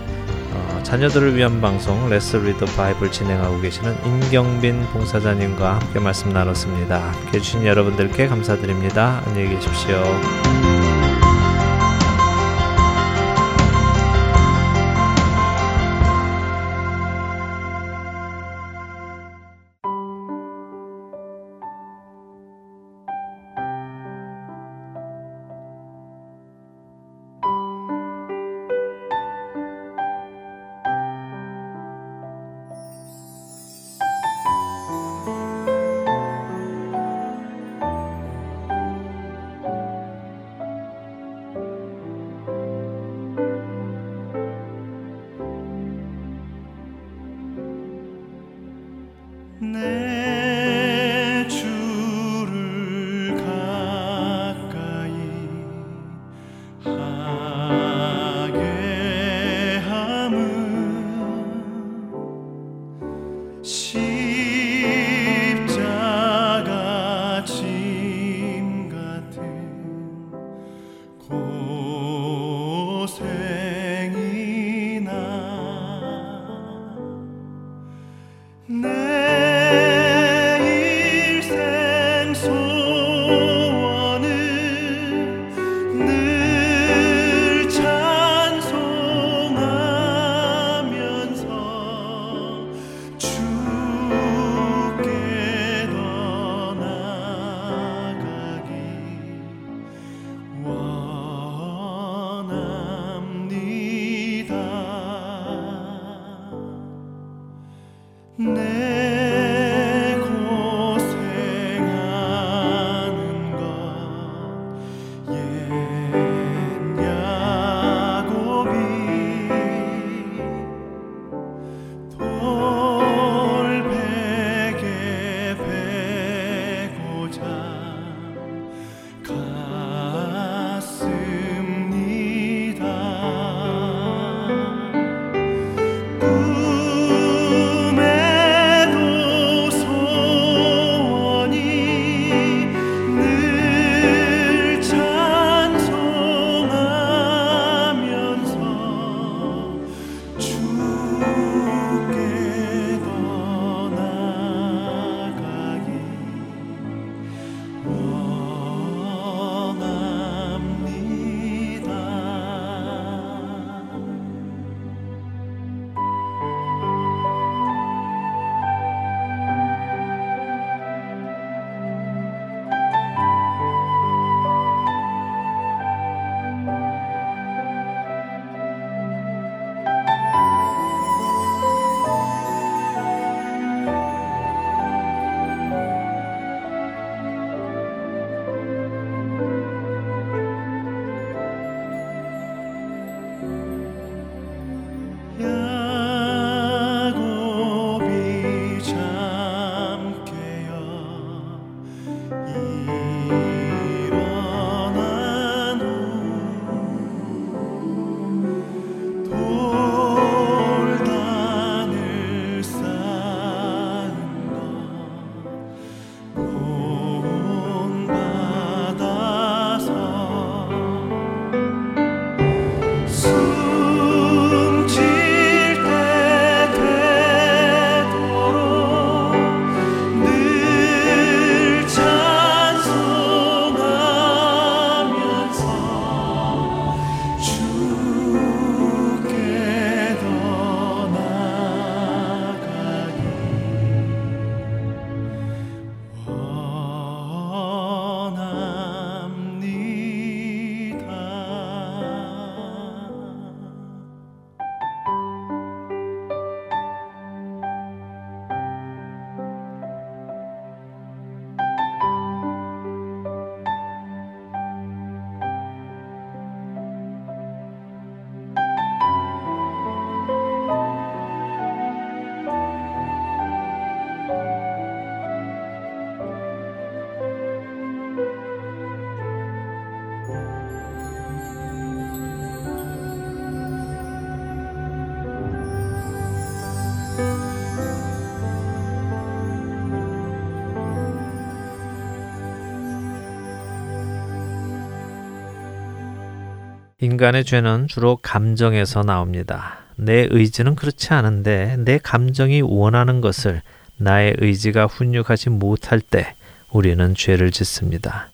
자녀들을 위한 방송 Let's Read the Bible 진행하고 계시는 임경빈 봉사자님과 함께 말씀 나눴습니다. 함께해 주신 여러분들께 감사드립니다. 안녕히 계십시오. 인간의 죄는 주로 감정에서 나옵니다. 내 의지는 그렇지 않은데 내 감정이 원하는 것을 나의 의지가 훈육하지 못할 때 우리는 죄를 짓습니다.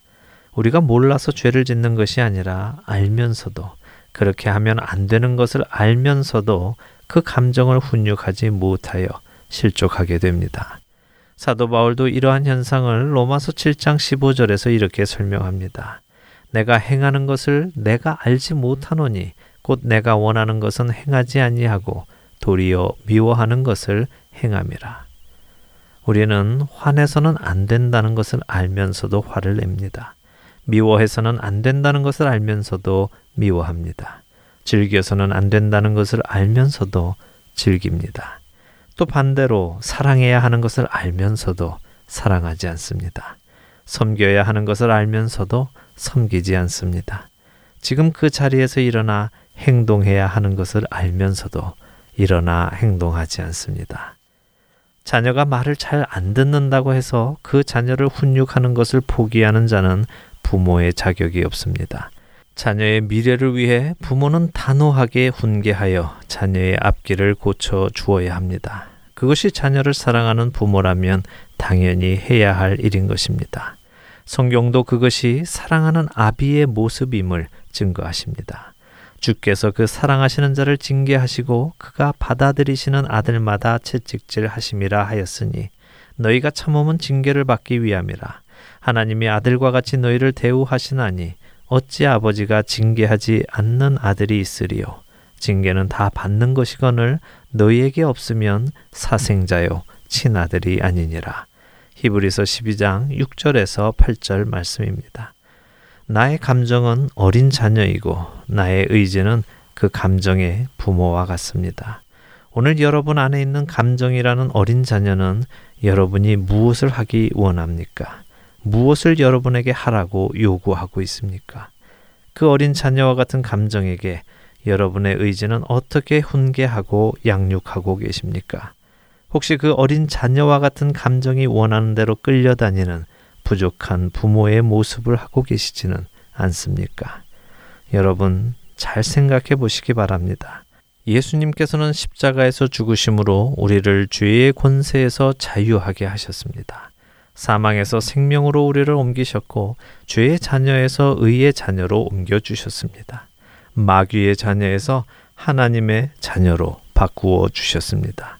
우리가 몰라서 죄를 짓는 것이 아니라 알면서도, 그렇게 하면 안 되는 것을 알면서도 그 감정을 훈육하지 못하여 실족하게 됩니다. 사도 바울도 이러한 현상을 로마서 7장 15절에서 이렇게 설명합니다. 내가 행하는 것을 내가 알지 못하노니 곧 내가 원하는 것은 행하지 아니하고 도리어 미워하는 것을 행함이라. 우리는 화내서는 안 된다는 것을 알면서도 화를 냅니다. 미워해서는 안 된다는 것을 알면서도 미워합니다. 즐겨서는 안 된다는 것을 알면서도 즐깁니다. 또 반대로 사랑해야 하는 것을 알면서도 사랑하지 않습니다. 섬겨야 하는 것을 알면서도 섬기지 않습니다. 지금 그 자리에서 일어나 행동해야 하는 것을 알면서도 일어나 행동하지 않습니다. 자녀가 말을 잘 안 듣는다고 해서 그 자녀를 훈육하는 것을 포기하는 자는 부모의 자격이 없습니다. 자녀의 미래를 위해 부모는 단호하게 훈계하여 자녀의 앞길을 고쳐 주어야 합니다. 그것이 자녀를 사랑하는 부모라면 당연히 해야 할 일인 것입니다. 성경도 그것이 사랑하는 아비의 모습임을 증거하십니다. 주께서 그 사랑하시는 자를 징계하시고 그가 받아들이시는 아들마다 채찍질 하심이라 하였으니 너희가 참음은 징계를 받기 위함이라. 하나님이 아들과 같이 너희를 대우하시나니 어찌 아버지가 징계하지 않는 아들이 있으리요. 징계는 다 받는 것이거늘 너희에게 없으면 사생자요 친아들이 아니니라. 히브리서 12장 6절에서 8절 말씀입니다. 나의 감정은 어린 자녀이고 나의 의지는 그 감정의 부모와 같습니다. 오늘 여러분 안에 있는 감정이라는 어린 자녀는 여러분이 무엇을 하기 원합니까? 무엇을 여러분에게 하라고 요구하고 있습니까? 그 어린 자녀와 같은 감정에게 여러분의 의지는 어떻게 훈계하고 양육하고 계십니까? 혹시 그 어린 자녀와 같은 감정이 원하는 대로 끌려다니는 부족한 부모의 모습을 하고 계시지는 않습니까? 여러분, 잘 생각해 보시기 바랍니다. 예수님께서는 십자가에서 죽으심으로 우리를 죄의 권세에서 자유하게 하셨습니다. 사망에서 생명으로 우리를 옮기셨고 죄의 자녀에서 의의 자녀로 옮겨주셨습니다. 마귀의 자녀에서 하나님의 자녀로 바꾸어 주셨습니다.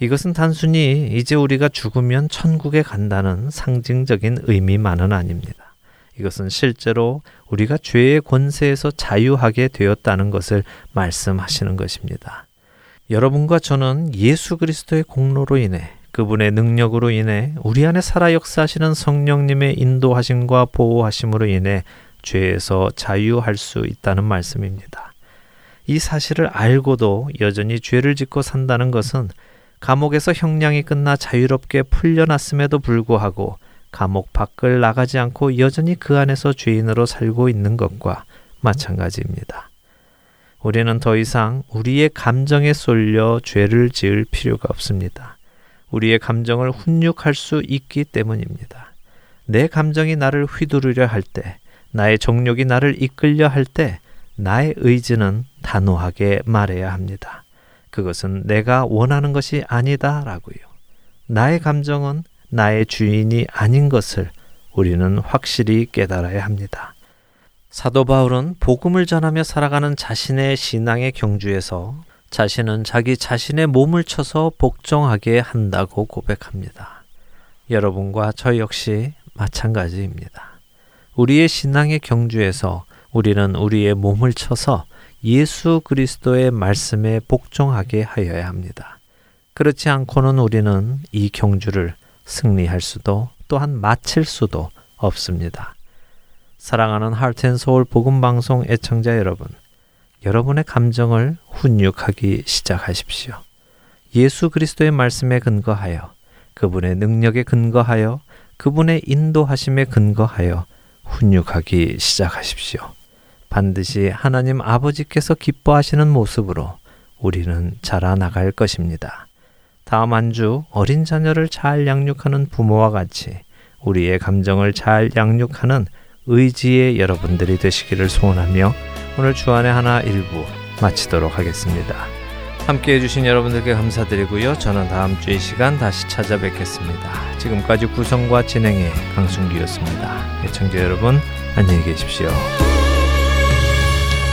이것은 단순히 이제 우리가 죽으면 천국에 간다는 상징적인 의미만은 아닙니다. 이것은 실제로 우리가 죄의 권세에서 자유하게 되었다는 것을 말씀하시는 것입니다. 여러분과 저는 예수 그리스도의 공로로 인해, 그분의 능력으로 인해, 우리 안에 살아 역사하시는 성령님의 인도하심과 보호하심으로 인해 죄에서 자유할 수 있다는 말씀입니다. 이 사실을 알고도 여전히 죄를 짓고 산다는 것은 감옥에서 형량이 끝나 자유롭게 풀려났음에도 불구하고 감옥 밖을 나가지 않고 여전히 그 안에서 죄인으로 살고 있는 것과 마찬가지입니다. 우리는 더 이상 우리의 감정에 쏠려 죄를 지을 필요가 없습니다. 우리의 감정을 훈육할 수 있기 때문입니다. 내 감정이 나를 휘두르려 할 때, 나의 정욕이 나를 이끌려 할 때 나의 의지는 단호하게 말해야 합니다. 그것은 내가 원하는 것이 아니다라고요. 나의 감정은 나의 주인이 아닌 것을 우리는 확실히 깨달아야 합니다. 사도 바울은 복음을 전하며 살아가는 자신의 신앙의 경주에서 자신은 자기 자신의 몸을 쳐서 복종하게 한다고 고백합니다. 여러분과 저 역시 마찬가지입니다. 우리의 신앙의 경주에서 우리는 우리의 몸을 쳐서 예수 그리스도의 말씀에 복종하게 하여야 합니다. 그렇지 않고는 우리는 이 경주를 승리할 수도 또한 마칠 수도 없습니다. 사랑하는 하트앤소울 복음방송 애청자 여러분, 여러분의 감정을 훈육하기 시작하십시오. 예수 그리스도의 말씀에 근거하여, 그분의 능력에 근거하여, 그분의 인도하심에 근거하여 훈육하기 시작하십시오. 반드시 하나님 아버지께서 기뻐하시는 모습으로 우리는 자라나갈 것입니다. 다음 한 주 어린 자녀를 잘 양육하는 부모와 같이 우리의 감정을 잘 양육하는 의지의 여러분들이 되시기를 소원하며 오늘 주안의 하나 일부 마치도록 하겠습니다. 함께해 주신 여러분들께 감사드리고요. 저는 다음 주 이 시간 다시 찾아뵙겠습니다. 지금까지 구성과 진행의 강순기였습니다. 애청자 여러분 안녕히 계십시오.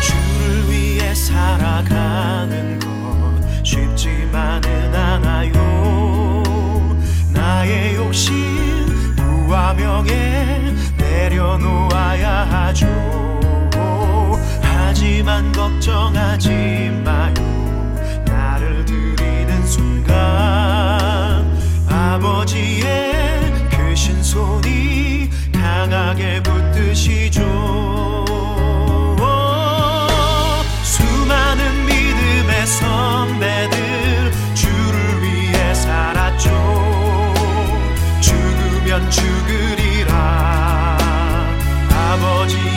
주를 위해 살아가는 것 쉽지만은 않아요. 나의 욕심 부와 명예 내려놓아야 하죠. 하지만 걱정하지 마요. 나를 드리는 순간 아버지의 크신 손이 강하게 붙드시죠. 수많은 믿음의 선배들 주를 위해 살았죠. 죽으면 죽으리라 아버지의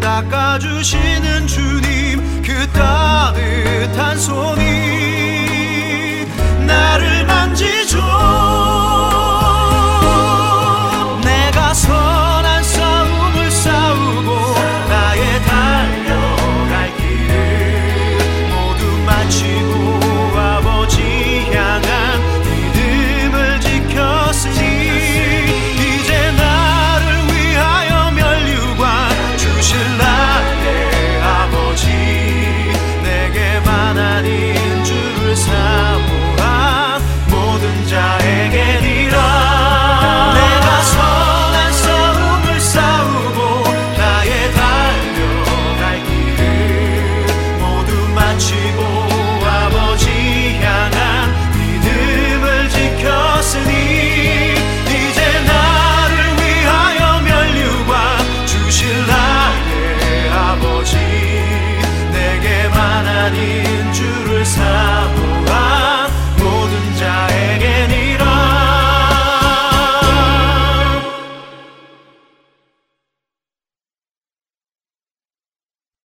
닦아주시는 주님 그 따뜻한 손이 나를 만지죠.